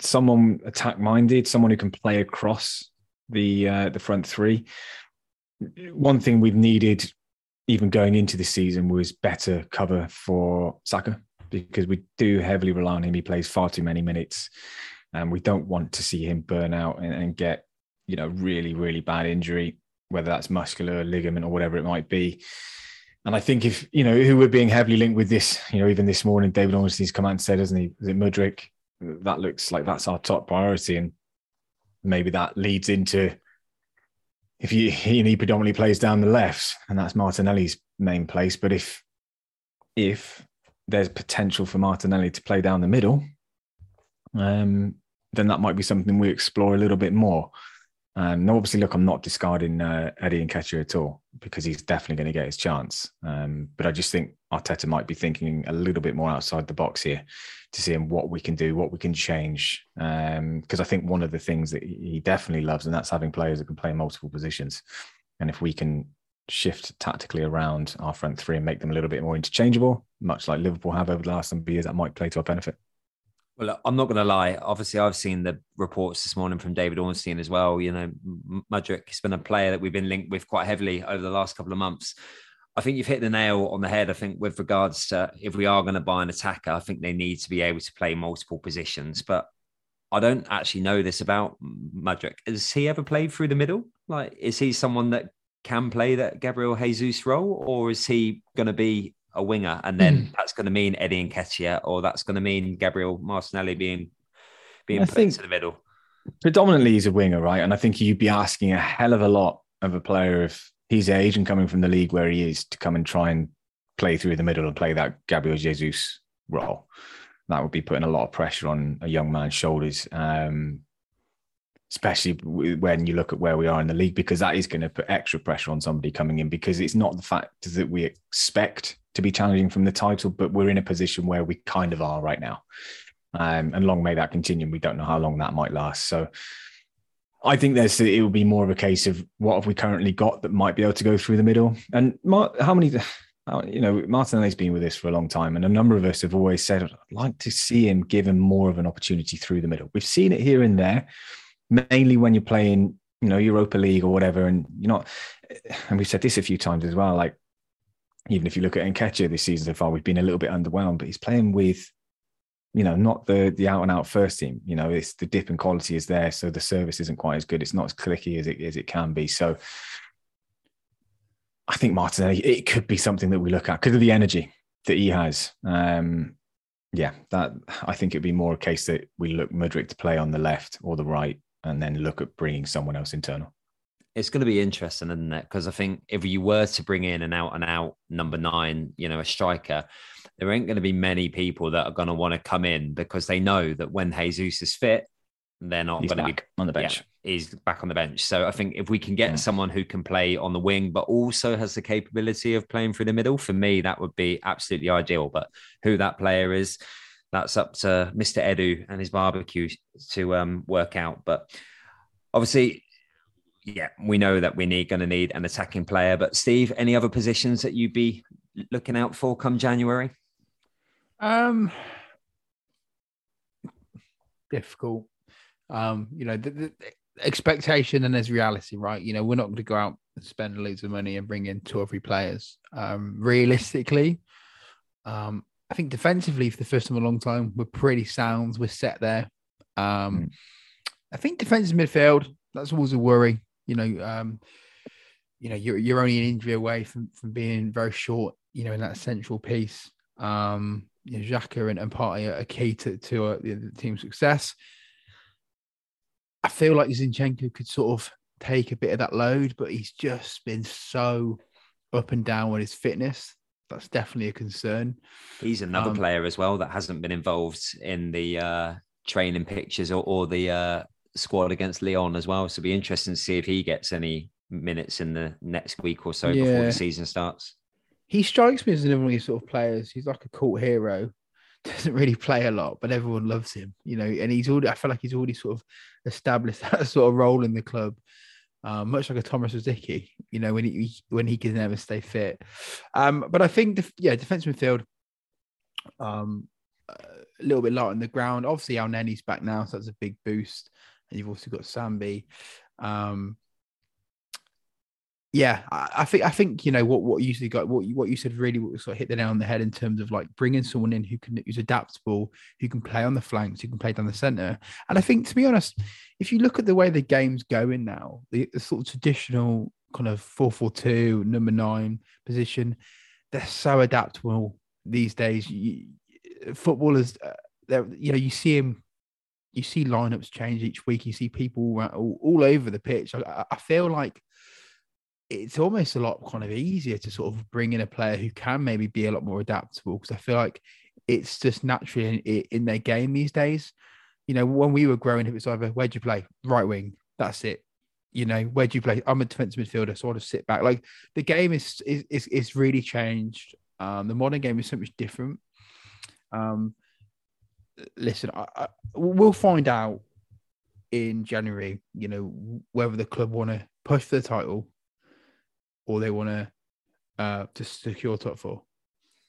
someone attack-minded, someone who can play across the front three. One thing we've needed, even going into the season, was better cover for Saka, because we do heavily rely on him. He plays far too many minutes, and we don't want to see him burn out and get, you know, really, really bad injury, whether that's muscular, ligament, or whatever it might be. And I think if, you know, who we're being heavily linked with this, you know, even this morning, David Ormsby's come out and said, hasn't he, is it Mudryk? That looks like that's our top priority. And maybe that leads into, if he predominantly plays down the left, and that's Martinelli's main place. But if there's potential for Martinelli to play down the middle, then that might be something we explore a little bit more. And obviously, look, I'm not discarding Eddie Nketiah at all, because he's definitely going to get his chance. But I just think Arteta might be thinking a little bit more outside the box here to see what we can do, what we can change. Because I think one of the things that he definitely loves, and that's having players that can play multiple positions. And if we can shift tactically around our front three and make them a little bit more interchangeable, much like Liverpool have over the last number of years, that might play to our benefit. Well, I'm not going to lie. Obviously, I've seen the reports this morning from David Ornstein as well. You know, Mudryk has been a player that we've been linked with quite heavily over the last couple of months. I think you've hit the nail on the head. I think with regards to if we are going to buy an attacker, I think they need to be able to play multiple positions. But I don't actually know this about Mudryk. Has he ever played through the middle? Like, is he someone that can play that Gabriel Jesus role, or is he going to be a winger, and then that's going to mean Eddie Nketiah, or that's going to mean Gabriel Martinelli being put into the middle? Predominantly, he's a winger, right? And I think you'd be asking a hell of a lot of a player of his age and coming from the league where he is to come and try and play through the middle and play that Gabriel Jesus role. That would be putting a lot of pressure on a young man's shoulders, especially when you look at where we are in the league, because that is going to put extra pressure on somebody coming in, because it's not the fact that we expect to be challenging from the title, but we're in a position where we kind of are right now. And long may that continue. We don't know how long that might last. So I think it will be more of a case of what have we currently got that might be able to go through the middle. And Martinelli's been with us for a long time, and a number of us have always said, I'd like to see him given more of an opportunity through the middle. We've seen it here and there, mainly when you're playing you know, Europa League or whatever, and you're not, and we've said this a few times as well, like, even if you look at Nketiah this season so far, we've been a little bit underwhelmed, but he's playing with, you know, not the out and out first team. You know, it's the dip in quality is there, so the service isn't quite as good. It's not as clicky as it can be. So I think Martinelli, it could be something that we look at because of the energy that he has. I think it'd be more a case that we look Mudryk to play on the left or the right, and then look at bringing someone else internal. It's going to be interesting, isn't it? Because I think if you were to bring in an out-and-out number 9, you know, a striker, there ain't going to be many people that are going to want to come in because they know that when Jesus is fit, they're not going to be on the bench. Yeah, he's back on the bench. So I think if we can get someone who can play on the wing, but also has the capability of playing through the middle, for me, that would be absolutely ideal. But who that player is, that's up to Mr. Edu and his barbecue to work out. But obviously... yeah, we know that we're going to need an attacking player. But Steve, any other positions that you'd be looking out for come January? Difficult. The expectation and there's reality, right? You know, we're not going to go out and spend loads of money and bring in 2 or 3 players. Realistically, I think defensively for the first time in a long time, we're pretty sound. We're set there. I think defensive midfield, that's always a worry. You're only an injury away from being very short, you know, in that central piece. Xhaka and Partey are key to the team's success. I feel like Zinchenko could sort of take a bit of that load, but he's just been so up and down with his fitness. That's definitely a concern. He's another player as well that hasn't been involved in the training pictures or the squad against Lyon as well. So it'll be interesting to see if he gets any minutes in the next week or so before the season starts. He strikes me as another one of these sort of players. He's like a cult hero. Doesn't really play a lot, but everyone loves him, you know, and I feel like he's already sort of established that sort of role in the club. Much like a Thomas Rosicky, you know, when he can never stay fit. But I think, defence midfield, a little bit light on the ground. Obviously, Al Nenny's back now, so that's a big boost. And you've also got Sambi. I think you know what you said, what you said really sort of hit the nail on the head in terms of like bringing someone in who's adaptable, who can play on the flanks, who can play down the centre. And I think, to be honest, if you look at the way the game's going now, the sort of traditional kind of 4-4-2 number 9 position, they're so adaptable these days. Footballers, you see him. You see lineups change each week. You see people all over the pitch. I feel like it's almost a lot kind of easier to sort of bring in a player who can maybe be a lot more adaptable, because I feel like it's just naturally in their game these days. You know, when we were growing, it was either, where'd you play? Right wing. That's it. You know, where'd you play? I'm a defensive midfielder, so I'll just sit back. Like, the game is really changed. The modern game is so much different. Listen, we'll find out in January, you know, whether the club want to push for the title or they want to secure top 4.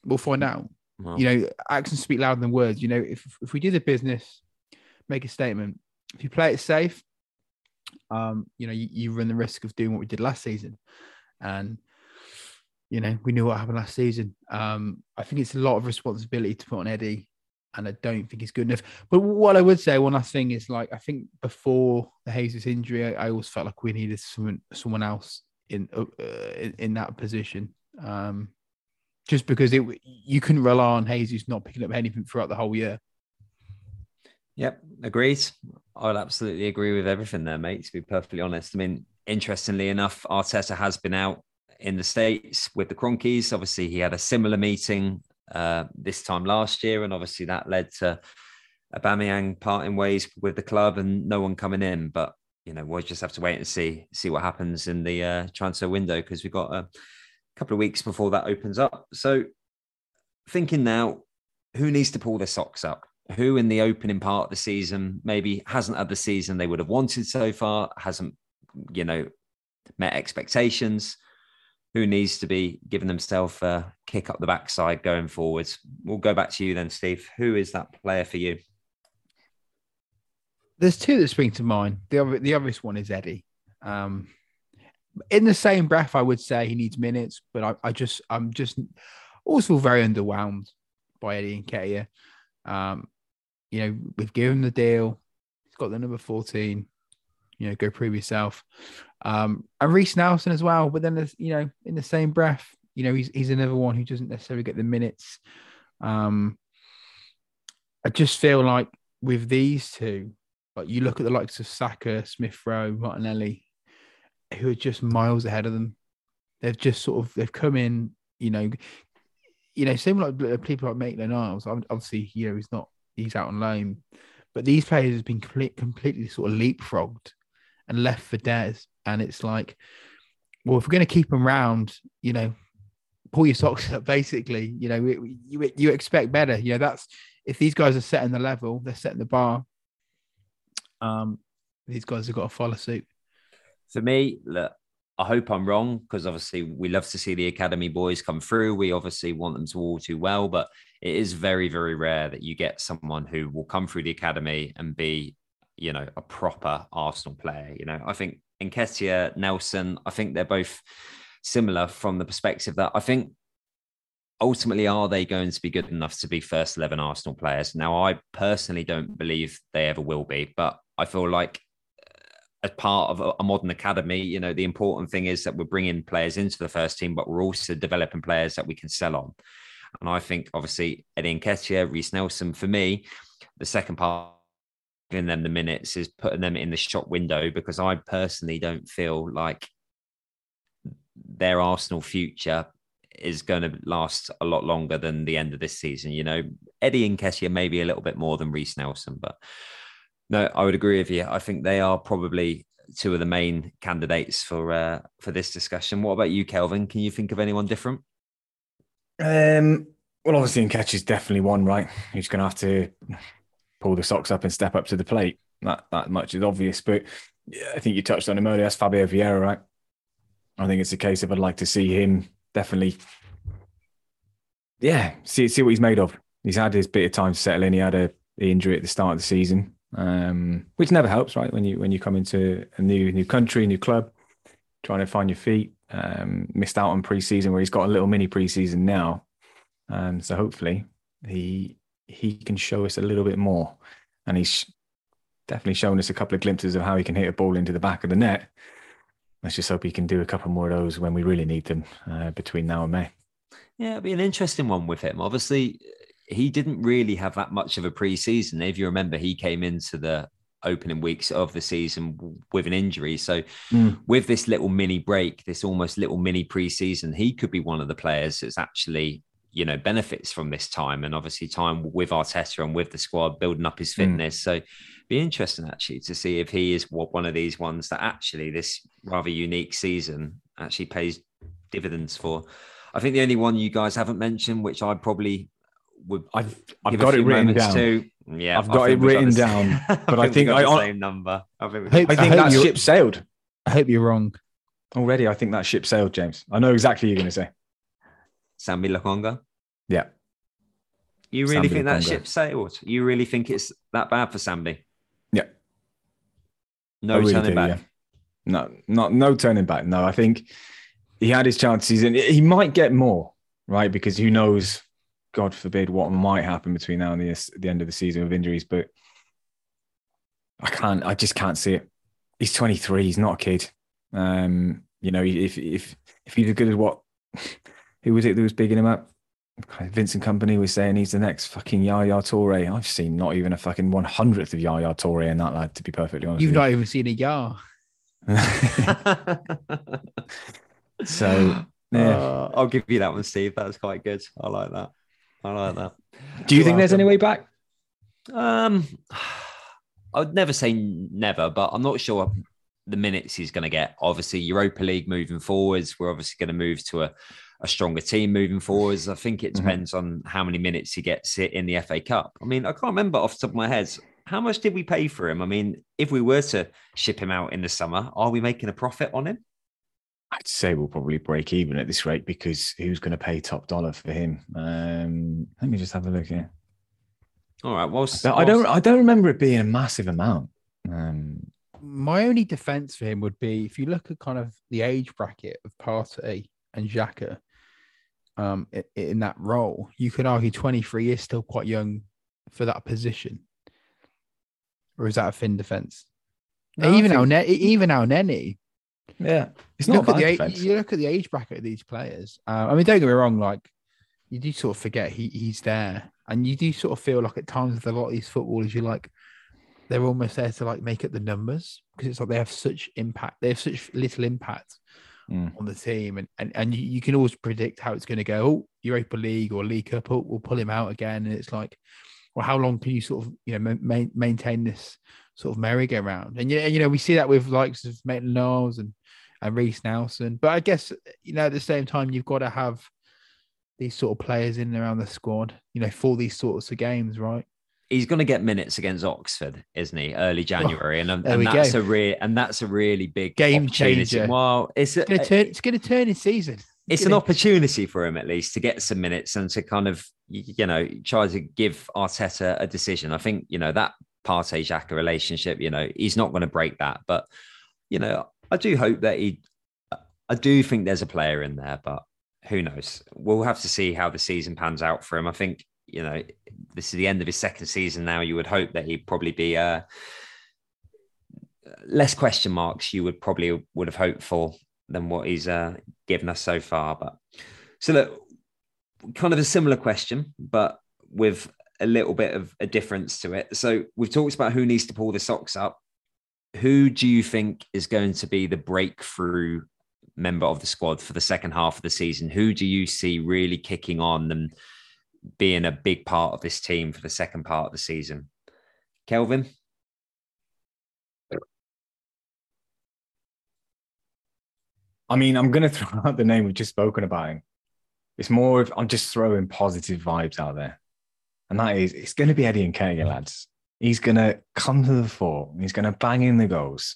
We'll find out. Wow. You know, actions speak louder than words. You know, if we do the business, make a statement. If you play it safe, you run the risk of doing what we did last season. And, you know, we knew what happened last season. I think it's a lot of responsibility to put on Eddie. And I don't think it's good enough. But what I would say, one last thing is, like, I think before the Jesus injury, I always felt like we needed someone else in that position, just because you couldn't rely on Jesus not picking up anything throughout the whole year. Yep, agreed. I'll absolutely agree with everything there, mate, to be perfectly honest. I mean, interestingly enough, Arteta has been out in the States with the Cronkies. Obviously, he had a similar meeting this time last year, and obviously that led to Aubameyang parting ways with the club and no one coming in. But you know, we'll just have to wait and see what happens in the transfer window, because we've got a couple of weeks before that opens up. So thinking now, who needs to pull their socks up? Who in the opening part of the season maybe hasn't had the season they would have wanted so far, hasn't, you know, met expectations? Who needs to be giving themselves a kick up the backside going forwards? We'll go back to you then, Steve. Who is that player for you? There's two that spring to mind. The obvious one is Eddie. In the same breath, I would say he needs minutes, but I'm just also very underwhelmed by Eddie Nketiah. You know, we've given him the deal. He's got the number 14. You know, go prove yourself. And Reece Nelson as well. But then, there's, you know, in the same breath, you know, he's another one who doesn't necessarily get the minutes. I just feel like with these two, like you look at the likes of Saka, Smith Rowe, Martinelli, who are just miles ahead of them. They've just sort of, they've come in, you know, same like people like Maitland-Niles. Obviously, you know, he's out on loan, but these players have been completely sort of leapfrogged and left for dead. And it's like, well, if we're going to keep them round, you know, pull your socks up, basically. You know, you expect better. You know, that's, if these guys are setting the level, they're setting the bar. These guys have got to follow suit. For me, look, I hope I'm wrong, because obviously we love to see the academy boys come through. We obviously want them to all do well, but it is very, very rare that you get someone who will come through the academy and be, you know, a proper Arsenal player. You know, I think Nketiah, Nelson, I think they're both similar from the perspective that I think ultimately, are they going to be good enough to be first 11 Arsenal players? Now, I personally don't believe they ever will be, but I feel like as part of a modern academy, you know, the important thing is that we're bringing players into the first team, but we're also developing players that we can sell on. And I think, obviously, Eddie Nketiah, Reece Nelson, for me, the second part, giving them the minutes is putting them in the shop window, because I personally don't feel like their Arsenal future is going to last a lot longer than the end of this season. You know, Eddie Nketiah maybe a little bit more than Reece Nelson, but no, I would agree with you. I think they are probably two of the main candidates for this discussion. What about you, Kelvin? Can you think of anyone different? Well, obviously, Nketiah is definitely one, right? He's going to have to pull the socks up and step up to the plate. That much is obvious, but I think you touched on him earlier. That's Fabio Vieira, right? I think it's a case of I'd like to see him definitely, yeah, see what he's made of. He's had his bit of time to settle in. He had the injury at the start of the season. Which never helps, right? When you come into a new country, new club, trying to find your feet. Missed out on pre-season, where he's got a little mini pre-season now. So hopefully he can show us a little bit more. And he's definitely shown us a couple of glimpses of how he can hit a ball into the back of the net. Let's just hope he can do a couple more of those when we really need them between now and May. Yeah, it'll be an interesting one with him. Obviously, he didn't really have that much of a pre-season. If you remember, he came into the opening weeks of the season with an injury. So with this little mini break, this almost little mini pre-season, he could be one of the players that's actually, you know, benefits from this time. And obviously time with Arteta and with the squad, building up his fitness. So it'd be interesting actually to see if he is one of these ones that actually this rather unique season actually pays dividends for. I think the only one you guys haven't mentioned, which I probably... I've got it written down. Yeah, I've got it written down. But I think that ship sailed. I hope you're wrong. Already, I think that ship sailed, James. I know exactly what you're going to say. Sambi Lokonga. Yeah. You really think that ship sailed? You really think it's that bad for Sambi? Yeah. No turning back. No, no turning back. No, I think he had his chances, and he might get more, right? Because who knows? God forbid what might happen between now and the end of the season with injuries, but I just can't see it. He's 23. He's not a kid. You know, if he's as good as what, who was it that was bigging him up? Vincent Kompany was saying he's the next fucking Yaya Touré. I've seen not even a fucking 100th of Yaya Touré in that lad, to be perfectly honest. You've not even seen a Yaya. So yeah. I'll give you that one, Steve. That was quite good. I like that. Do you think there's any way back? I would never say never, but I'm not sure the minutes he's going to get. Obviously, Europa League moving forwards, we're obviously going to move to a stronger team moving forwards. I think it depends on how many minutes he gets in the FA Cup. I mean, I can't remember off the top of my head. How much did we pay for him? I mean, if we were to ship him out in the summer, are we making a profit on him? I'd say we'll probably break even at this rate, because who's going to pay top dollar for him? Let me just have a look here. All right. Well, I don't remember it being a massive amount. My only defence for him would be, if you look at kind of the age bracket of Partey and Xhaka in that role, you could argue 23 is still quite young for that position. Or is that a thin defence? No, even our Nenny. Yeah. It's not bad defence. You look at the age bracket of these players. I mean, don't get me wrong, like, you do sort of forget he's there. And you do sort of feel like at times with a lot of these footballers, you're like, they're almost there to like make up the numbers, because it's like they have such impact. They have such little impact on the team. And you can always predict how it's going to go. Oh, Europa League or League Cup, oh, we'll pull him out again. And it's like, well, how long can you sort of, you know, maintain this sort of merry-go-round? And, you know, we see that with likes of Maitland-Niles and Reece Nelson. But I guess, you know, at the same time, you've got to have these sort of players in and around the squad, you know, for these sorts of games, right? He's going to get minutes against Oxford, isn't he? Early January, that's a really big game changer. Well, it's going to turn his season. It's an opportunity for him, at least, to get some minutes and to kind of, you know, try to give Arteta a decision. I think, you know, that Partey-Xhaka relationship, you know, he's not going to break that, but, you know, I do hope that I do think there's a player in there, but who knows? We'll have to see how the season pans out for him. I think, you know, this is the end of his second season now. You would hope that he'd probably be less question marks you would have hoped for than what he's given us so far. But so look, kind of a similar question, but with a little bit of a difference to it. So we've talked about who needs to pull the socks up. Who do you think is going to be the breakthrough member of the squad for the second half of the season? Who do you see really kicking on and being a big part of this team for the second part of the season? Kelvin? I mean, I'm going to throw out the name we've just spoken about him. It's more of, I'm just throwing positive vibes out there. And that is, it's going to be Eddie Nketiah, lads. He's going to come to the fore. He's going to bang in the goals.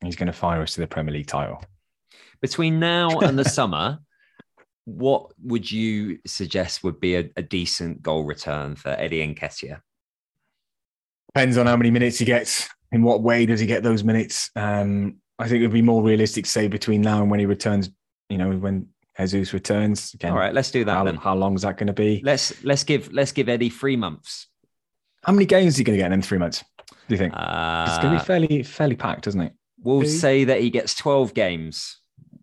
He's going to fire us to the Premier League title. Between now and the summer, what would you suggest would be a decent goal return for Eddie Nketiah? Depends on how many minutes he gets. In what way does he get those minutes? I think it would be more realistic to say between now and when he returns, you know, when Jesus returns. Again, all right, let's do that. How long is that going to be? Let's give Eddie 3 months. How many games is he going to get in 3 months, do you think? It's going to be fairly packed, isn't it? We'll say that he gets 12 games,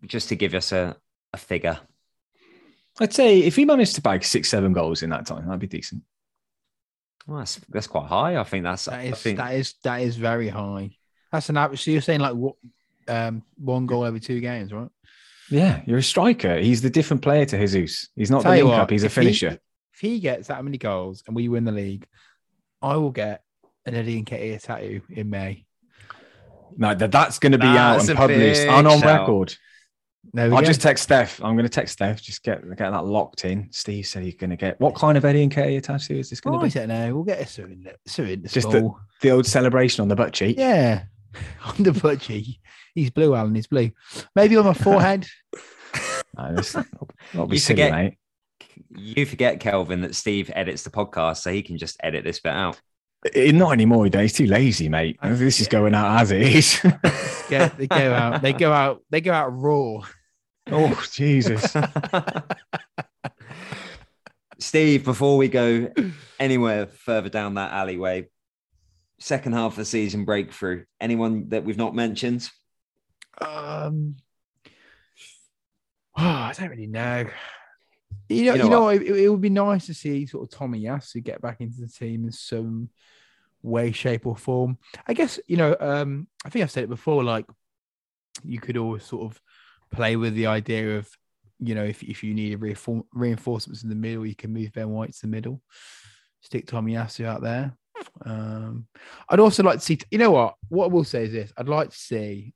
just to give us a figure. I'd say if he managed to bag 6-7 goals in that time, that'd be decent. Well, that's quite high. I think that is very high. That's an average. So you're saying like what, one goal every 2 games, right? Yeah, you're a striker. He's the different player to Jesus. He's not the link up. He's a finisher. If he gets that many goals and we win the league, I will get an Eddie Nketiah tattoo in May. No, that's going to be out and published and on record. I'll just text Steph. I'm going to text Steph. Just get that locked in. Steve said he's going to get... What kind of Eddie Nketiah tattoo is this going to be? I don't know. We'll get it soon. Just the old celebration on the butt cheek. Yeah. On the butt cheek. He's blue, Alan. He's blue. Maybe on my forehead. No, that'll be silly, mate. You forget, Kelvin, that Steve edits the podcast, so he can just edit this bit out. Not anymore, though. He's too lazy, mate. This is going out as it is. Yeah, they go out raw. Oh, Jesus. Steve, before we go anywhere further down that alleyway, second half of the season breakthrough, anyone that we've not mentioned? I don't really know. You know what? It would be nice to see sort of Tomiyasu get back into the team in some way, shape, or form. I guess, you know, I think I've said it before, like, you could always sort of play with the idea of, you know, if you need reinforcements in the middle, you can move Ben White to the middle, stick Tomiyasu out there. I'd also like to see, you know what? What I will say is this. I'd like to see,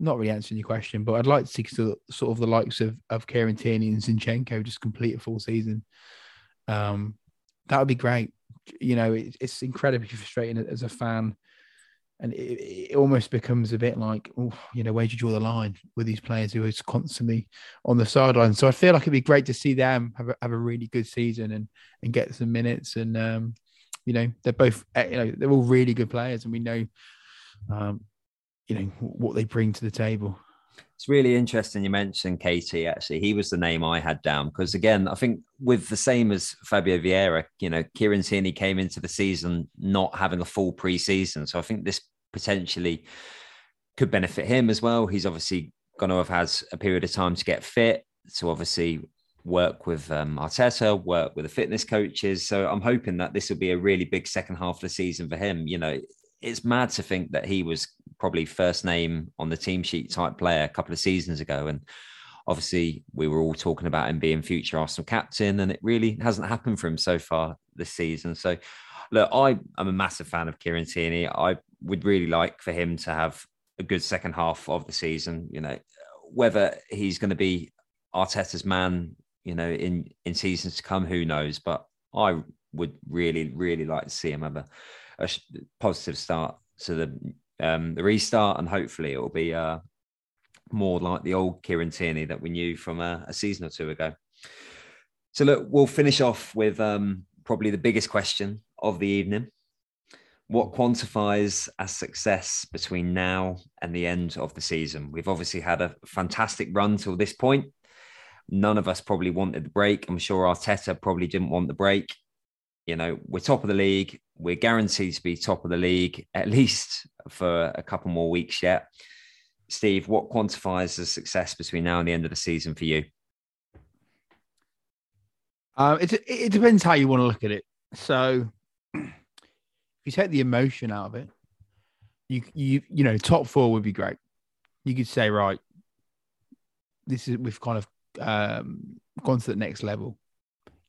not really answering your question, but I'd like to see sort of the likes of Kieran Tierney and Zinchenko just complete a full season. That would be great. You know, it's incredibly frustrating as a fan, and it almost becomes a bit like, oh, you know, where do you draw the line with these players who are constantly on the sideline? So I feel like it'd be great to see them have a really good season and get some minutes. And you know, they're both, you know, they're all really good players, and we know. you know, what they bring to the table. It's really interesting you mentioned KT, actually. He was the name I had down because, again, I think with the same as Fabio Vieira, you know, Kieran Tierney came into the season not having a full pre-season. So I think this potentially could benefit him as well. He's obviously going to have had a period of time to get fit, to obviously work with Arteta, work with the fitness coaches. So I'm hoping that this will be a really big second half of the season for him. You know, it's mad to think that he was probably first name on the team sheet type player a couple of seasons ago. And obviously we were all talking about him being future Arsenal captain, and it really hasn't happened for him so far this season. So look, I am a massive fan of Kieran Tierney. I would really like for him to have a good second half of the season, you know, whether he's going to be Arteta's man, you know, in seasons to come, who knows? But I would really, really like to see him have a positive start to the restart, and hopefully it will be more like the old Kieran Tierney that we knew from a season or two ago. So look, we'll finish off with probably the biggest question of the evening. What quantifies as success between now and the end of the season? We've obviously had a fantastic run till this point. None of us probably wanted the break. I'm sure Arteta probably didn't want the break. You know, we're top of the league. We're guaranteed to be top of the league, at least for a couple more weeks yet. Steve, what quantifies as success between now and the end of the season for you? It depends how you want to look at it. So if you take the emotion out of it, you know, top four would be great. You could say, right, this is, we've kind of gone to the next level,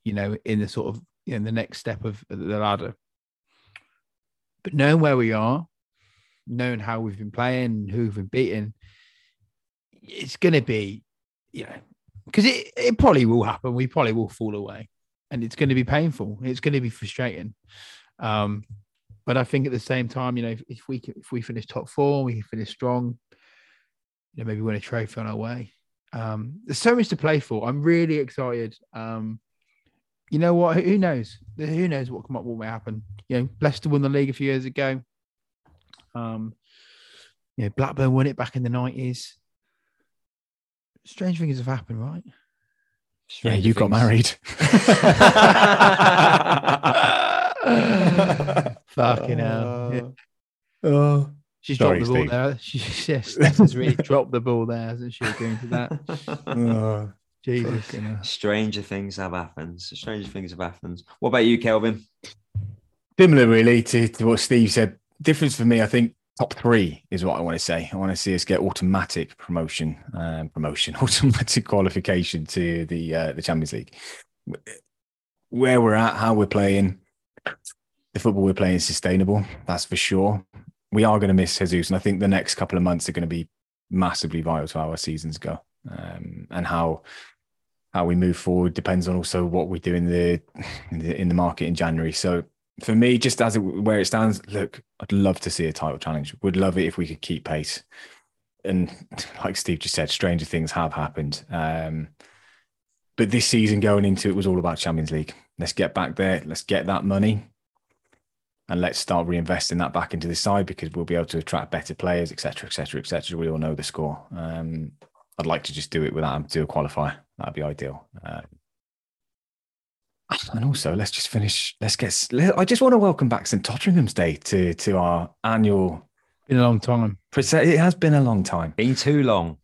you know, in the sort of, you know, the next step of the ladder. But knowing where we are, knowing how we've been playing, who we've been beating, it's going to be, you know, because it probably will happen. We probably will fall away, and it's going to be painful. It's going to be frustrating. But I think at the same time, you know, if we finish top four, we finish strong, you know, maybe win a trophy on our way. There's so much to play for. I'm really excited. You know what? Who knows? Who knows what may happen? You know, Leicester won the league a few years ago. You know, Blackburn won it back in the 90s. Strange things have happened, right? Strange, yeah, you got married. Fucking hell. Yeah. Oh. She's dropped the ball there. Steph's really dropped the ball there, hasn't she, going to that? Oh, Jesus. Stranger things have happened. What about you, Kelvin? Similar, really, to what Steve said. Difference for me, I think top three is what I want to say. I want to see us get automatic automatic qualification to the Champions League. Where we're at, how we're playing, the football we're playing is sustainable. That's for sure. We are going to miss Jesus, and I think the next couple of months are going to be massively vital to how our seasons go, and how we move forward depends on also what we do in the market in January. So for me, just as where it stands, look, I'd love to see a title challenge. Would love it if we could keep pace. And like Steve just said, stranger things have happened. But this season going into it was all about Champions League. Let's get back there. Let's get that money. And let's start reinvesting that back into the side, because we'll be able to attract better players, et cetera, et cetera, et cetera. We all know the score. I'd like to just do it without having to do a qualifier. That'd be ideal. And also, let's just finish. I just want to welcome back St. Tottenham's Day to our annual. Been a long time. It has been a long time. Been too long.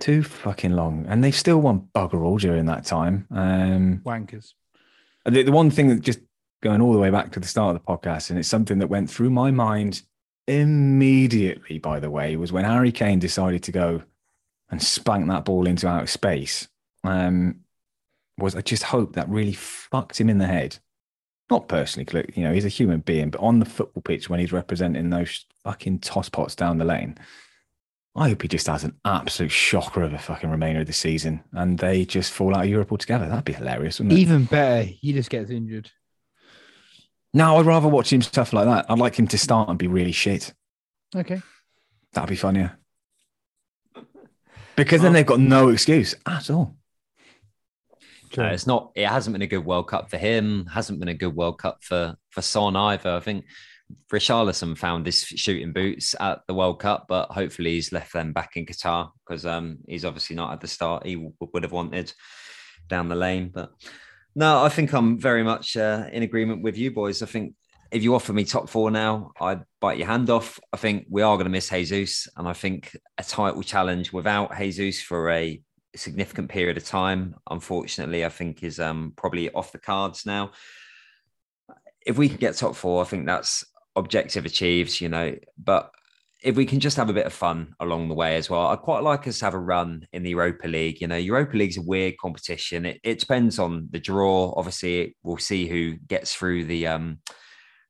Too fucking long. And they've still won bugger all during that time. Wankers. The one thing that just, going all the way back to the start of the podcast, and it's something that went through my mind immediately, by the way, was when Harry Kane decided to go and spank that ball into outer space. I just hope that really fucked him in the head. Not personally, you know, he's a human being, but on the football pitch when he's representing those fucking toss pots down the lane, I hope he just has an absolute shocker of a fucking remainder of the season and they just fall out of Europe altogether. That'd be hilarious, wouldn't it? Even better, he just gets injured. No, I'd rather watch him stuff like that. I'd like him to start and be really shit. Okay. That'd be funnier. Because then they've got no excuse at all. It hasn't been a good World Cup for him. Hasn't been a good World Cup for Son either. I think Richarlison found his shooting boots at the World Cup, but hopefully he's left them back in Qatar, because he's obviously not at the start he would have wanted down the lane. But no, I think I'm very much in agreement with you boys. I think if you offer me top four now, I'd bite your hand off. I think we are going to miss Jesus, and I think a title challenge without Jesus for a significant period of time, unfortunately, I think is probably off the cards now. If we can get top four, I think that's objective achieved, you know, but if we can just have a bit of fun along the way as well, I'd quite like us to have a run in the Europa League. You know, Europa League's a weird competition. It depends on the draw. Obviously, we'll see who gets through the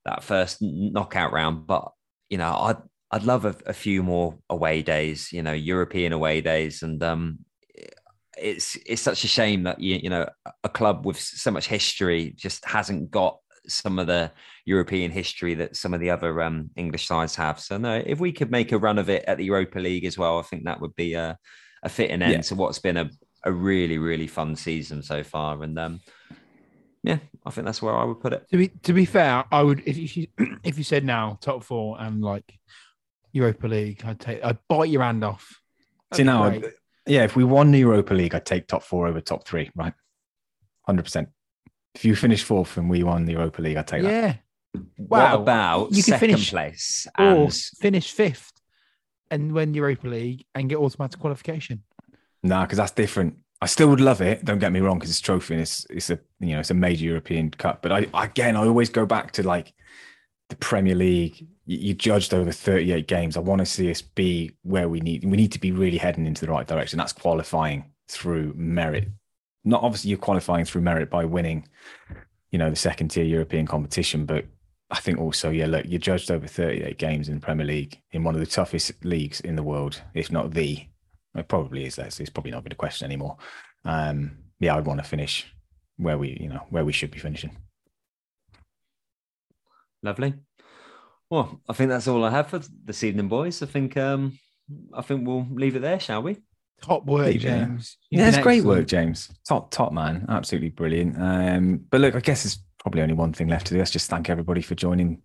that first knockout round. But, you know, I'd love a few more away days, you know, European away days. And it's such a shame that, you know, a club with so much history just hasn't got some of the European history that some of the other English sides have. So no, if we could make a run of it at the Europa League as well, I think that would be a fitting end to what's been a really, really fun season so far. And yeah, I think that's where I would put it. To be fair, I would, if you said now top four and like Europa League, I'd bite your hand off. That'd see now, if we won the Europa League, I'd take top four over top three, right? 100%. If you finish fourth and we won the Europa League, I'd take that. Yeah. Wow. What about you second finish place? And... Or finish fifth and win Europa League and get automatic qualification. Nah, because that's different. I still would love it. Don't get me wrong, because it's a trophy and it's a, you know, it's a major European cup. But I always go back to like the Premier League. You judged over 38 games. I want to see us be where we need to be really heading into the right direction. That's qualifying through merit. Not obviously you're qualifying through merit by winning, you know, the second tier European competition, but I think also, yeah, look, you're judged over 38 games in the Premier League in one of the toughest leagues in the world, if not the, it probably is. It's probably not been a question anymore. Yeah, I'd want to finish where we should be finishing. Lovely. Well, I think that's all I have for this evening, boys. I think we'll leave it there, shall we? Top work, James. Yeah, it's great work, James. Top man. Absolutely brilliant. But look, I guess there's probably only one thing left to do. Let's just thank everybody for joining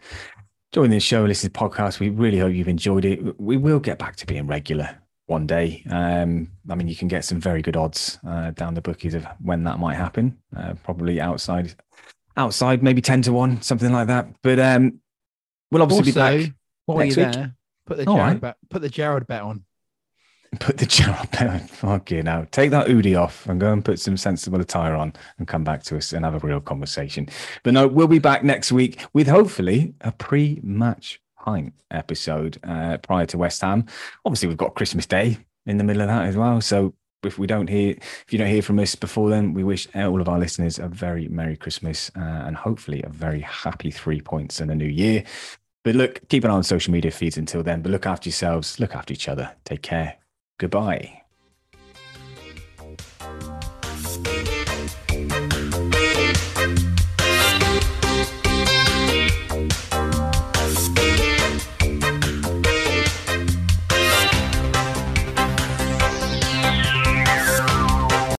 the show and listening to the podcast. We really hope you've enjoyed it. We will get back to being regular one day. I mean, you can get some very good odds down the bookies of when that might happen. Probably outside, maybe 10-1, something like that. But we'll obviously be back next week. There, put the Gerrard bet on. Put the Gerrard bet on. Fucking hell. Take that hoodie off and go and put some sensible attire on and come back to us and have a real conversation. But no, we'll be back next week with hopefully a pre-match pint episode prior to West Ham. Obviously, we've got Christmas Day in the middle of that as well. So if you don't hear from us before then, we wish all of our listeners a very Merry Christmas and hopefully a very happy 3 points and a new year. But look, keep an eye on social media feeds until then. But look after yourselves, look after each other. Take care. Goodbye.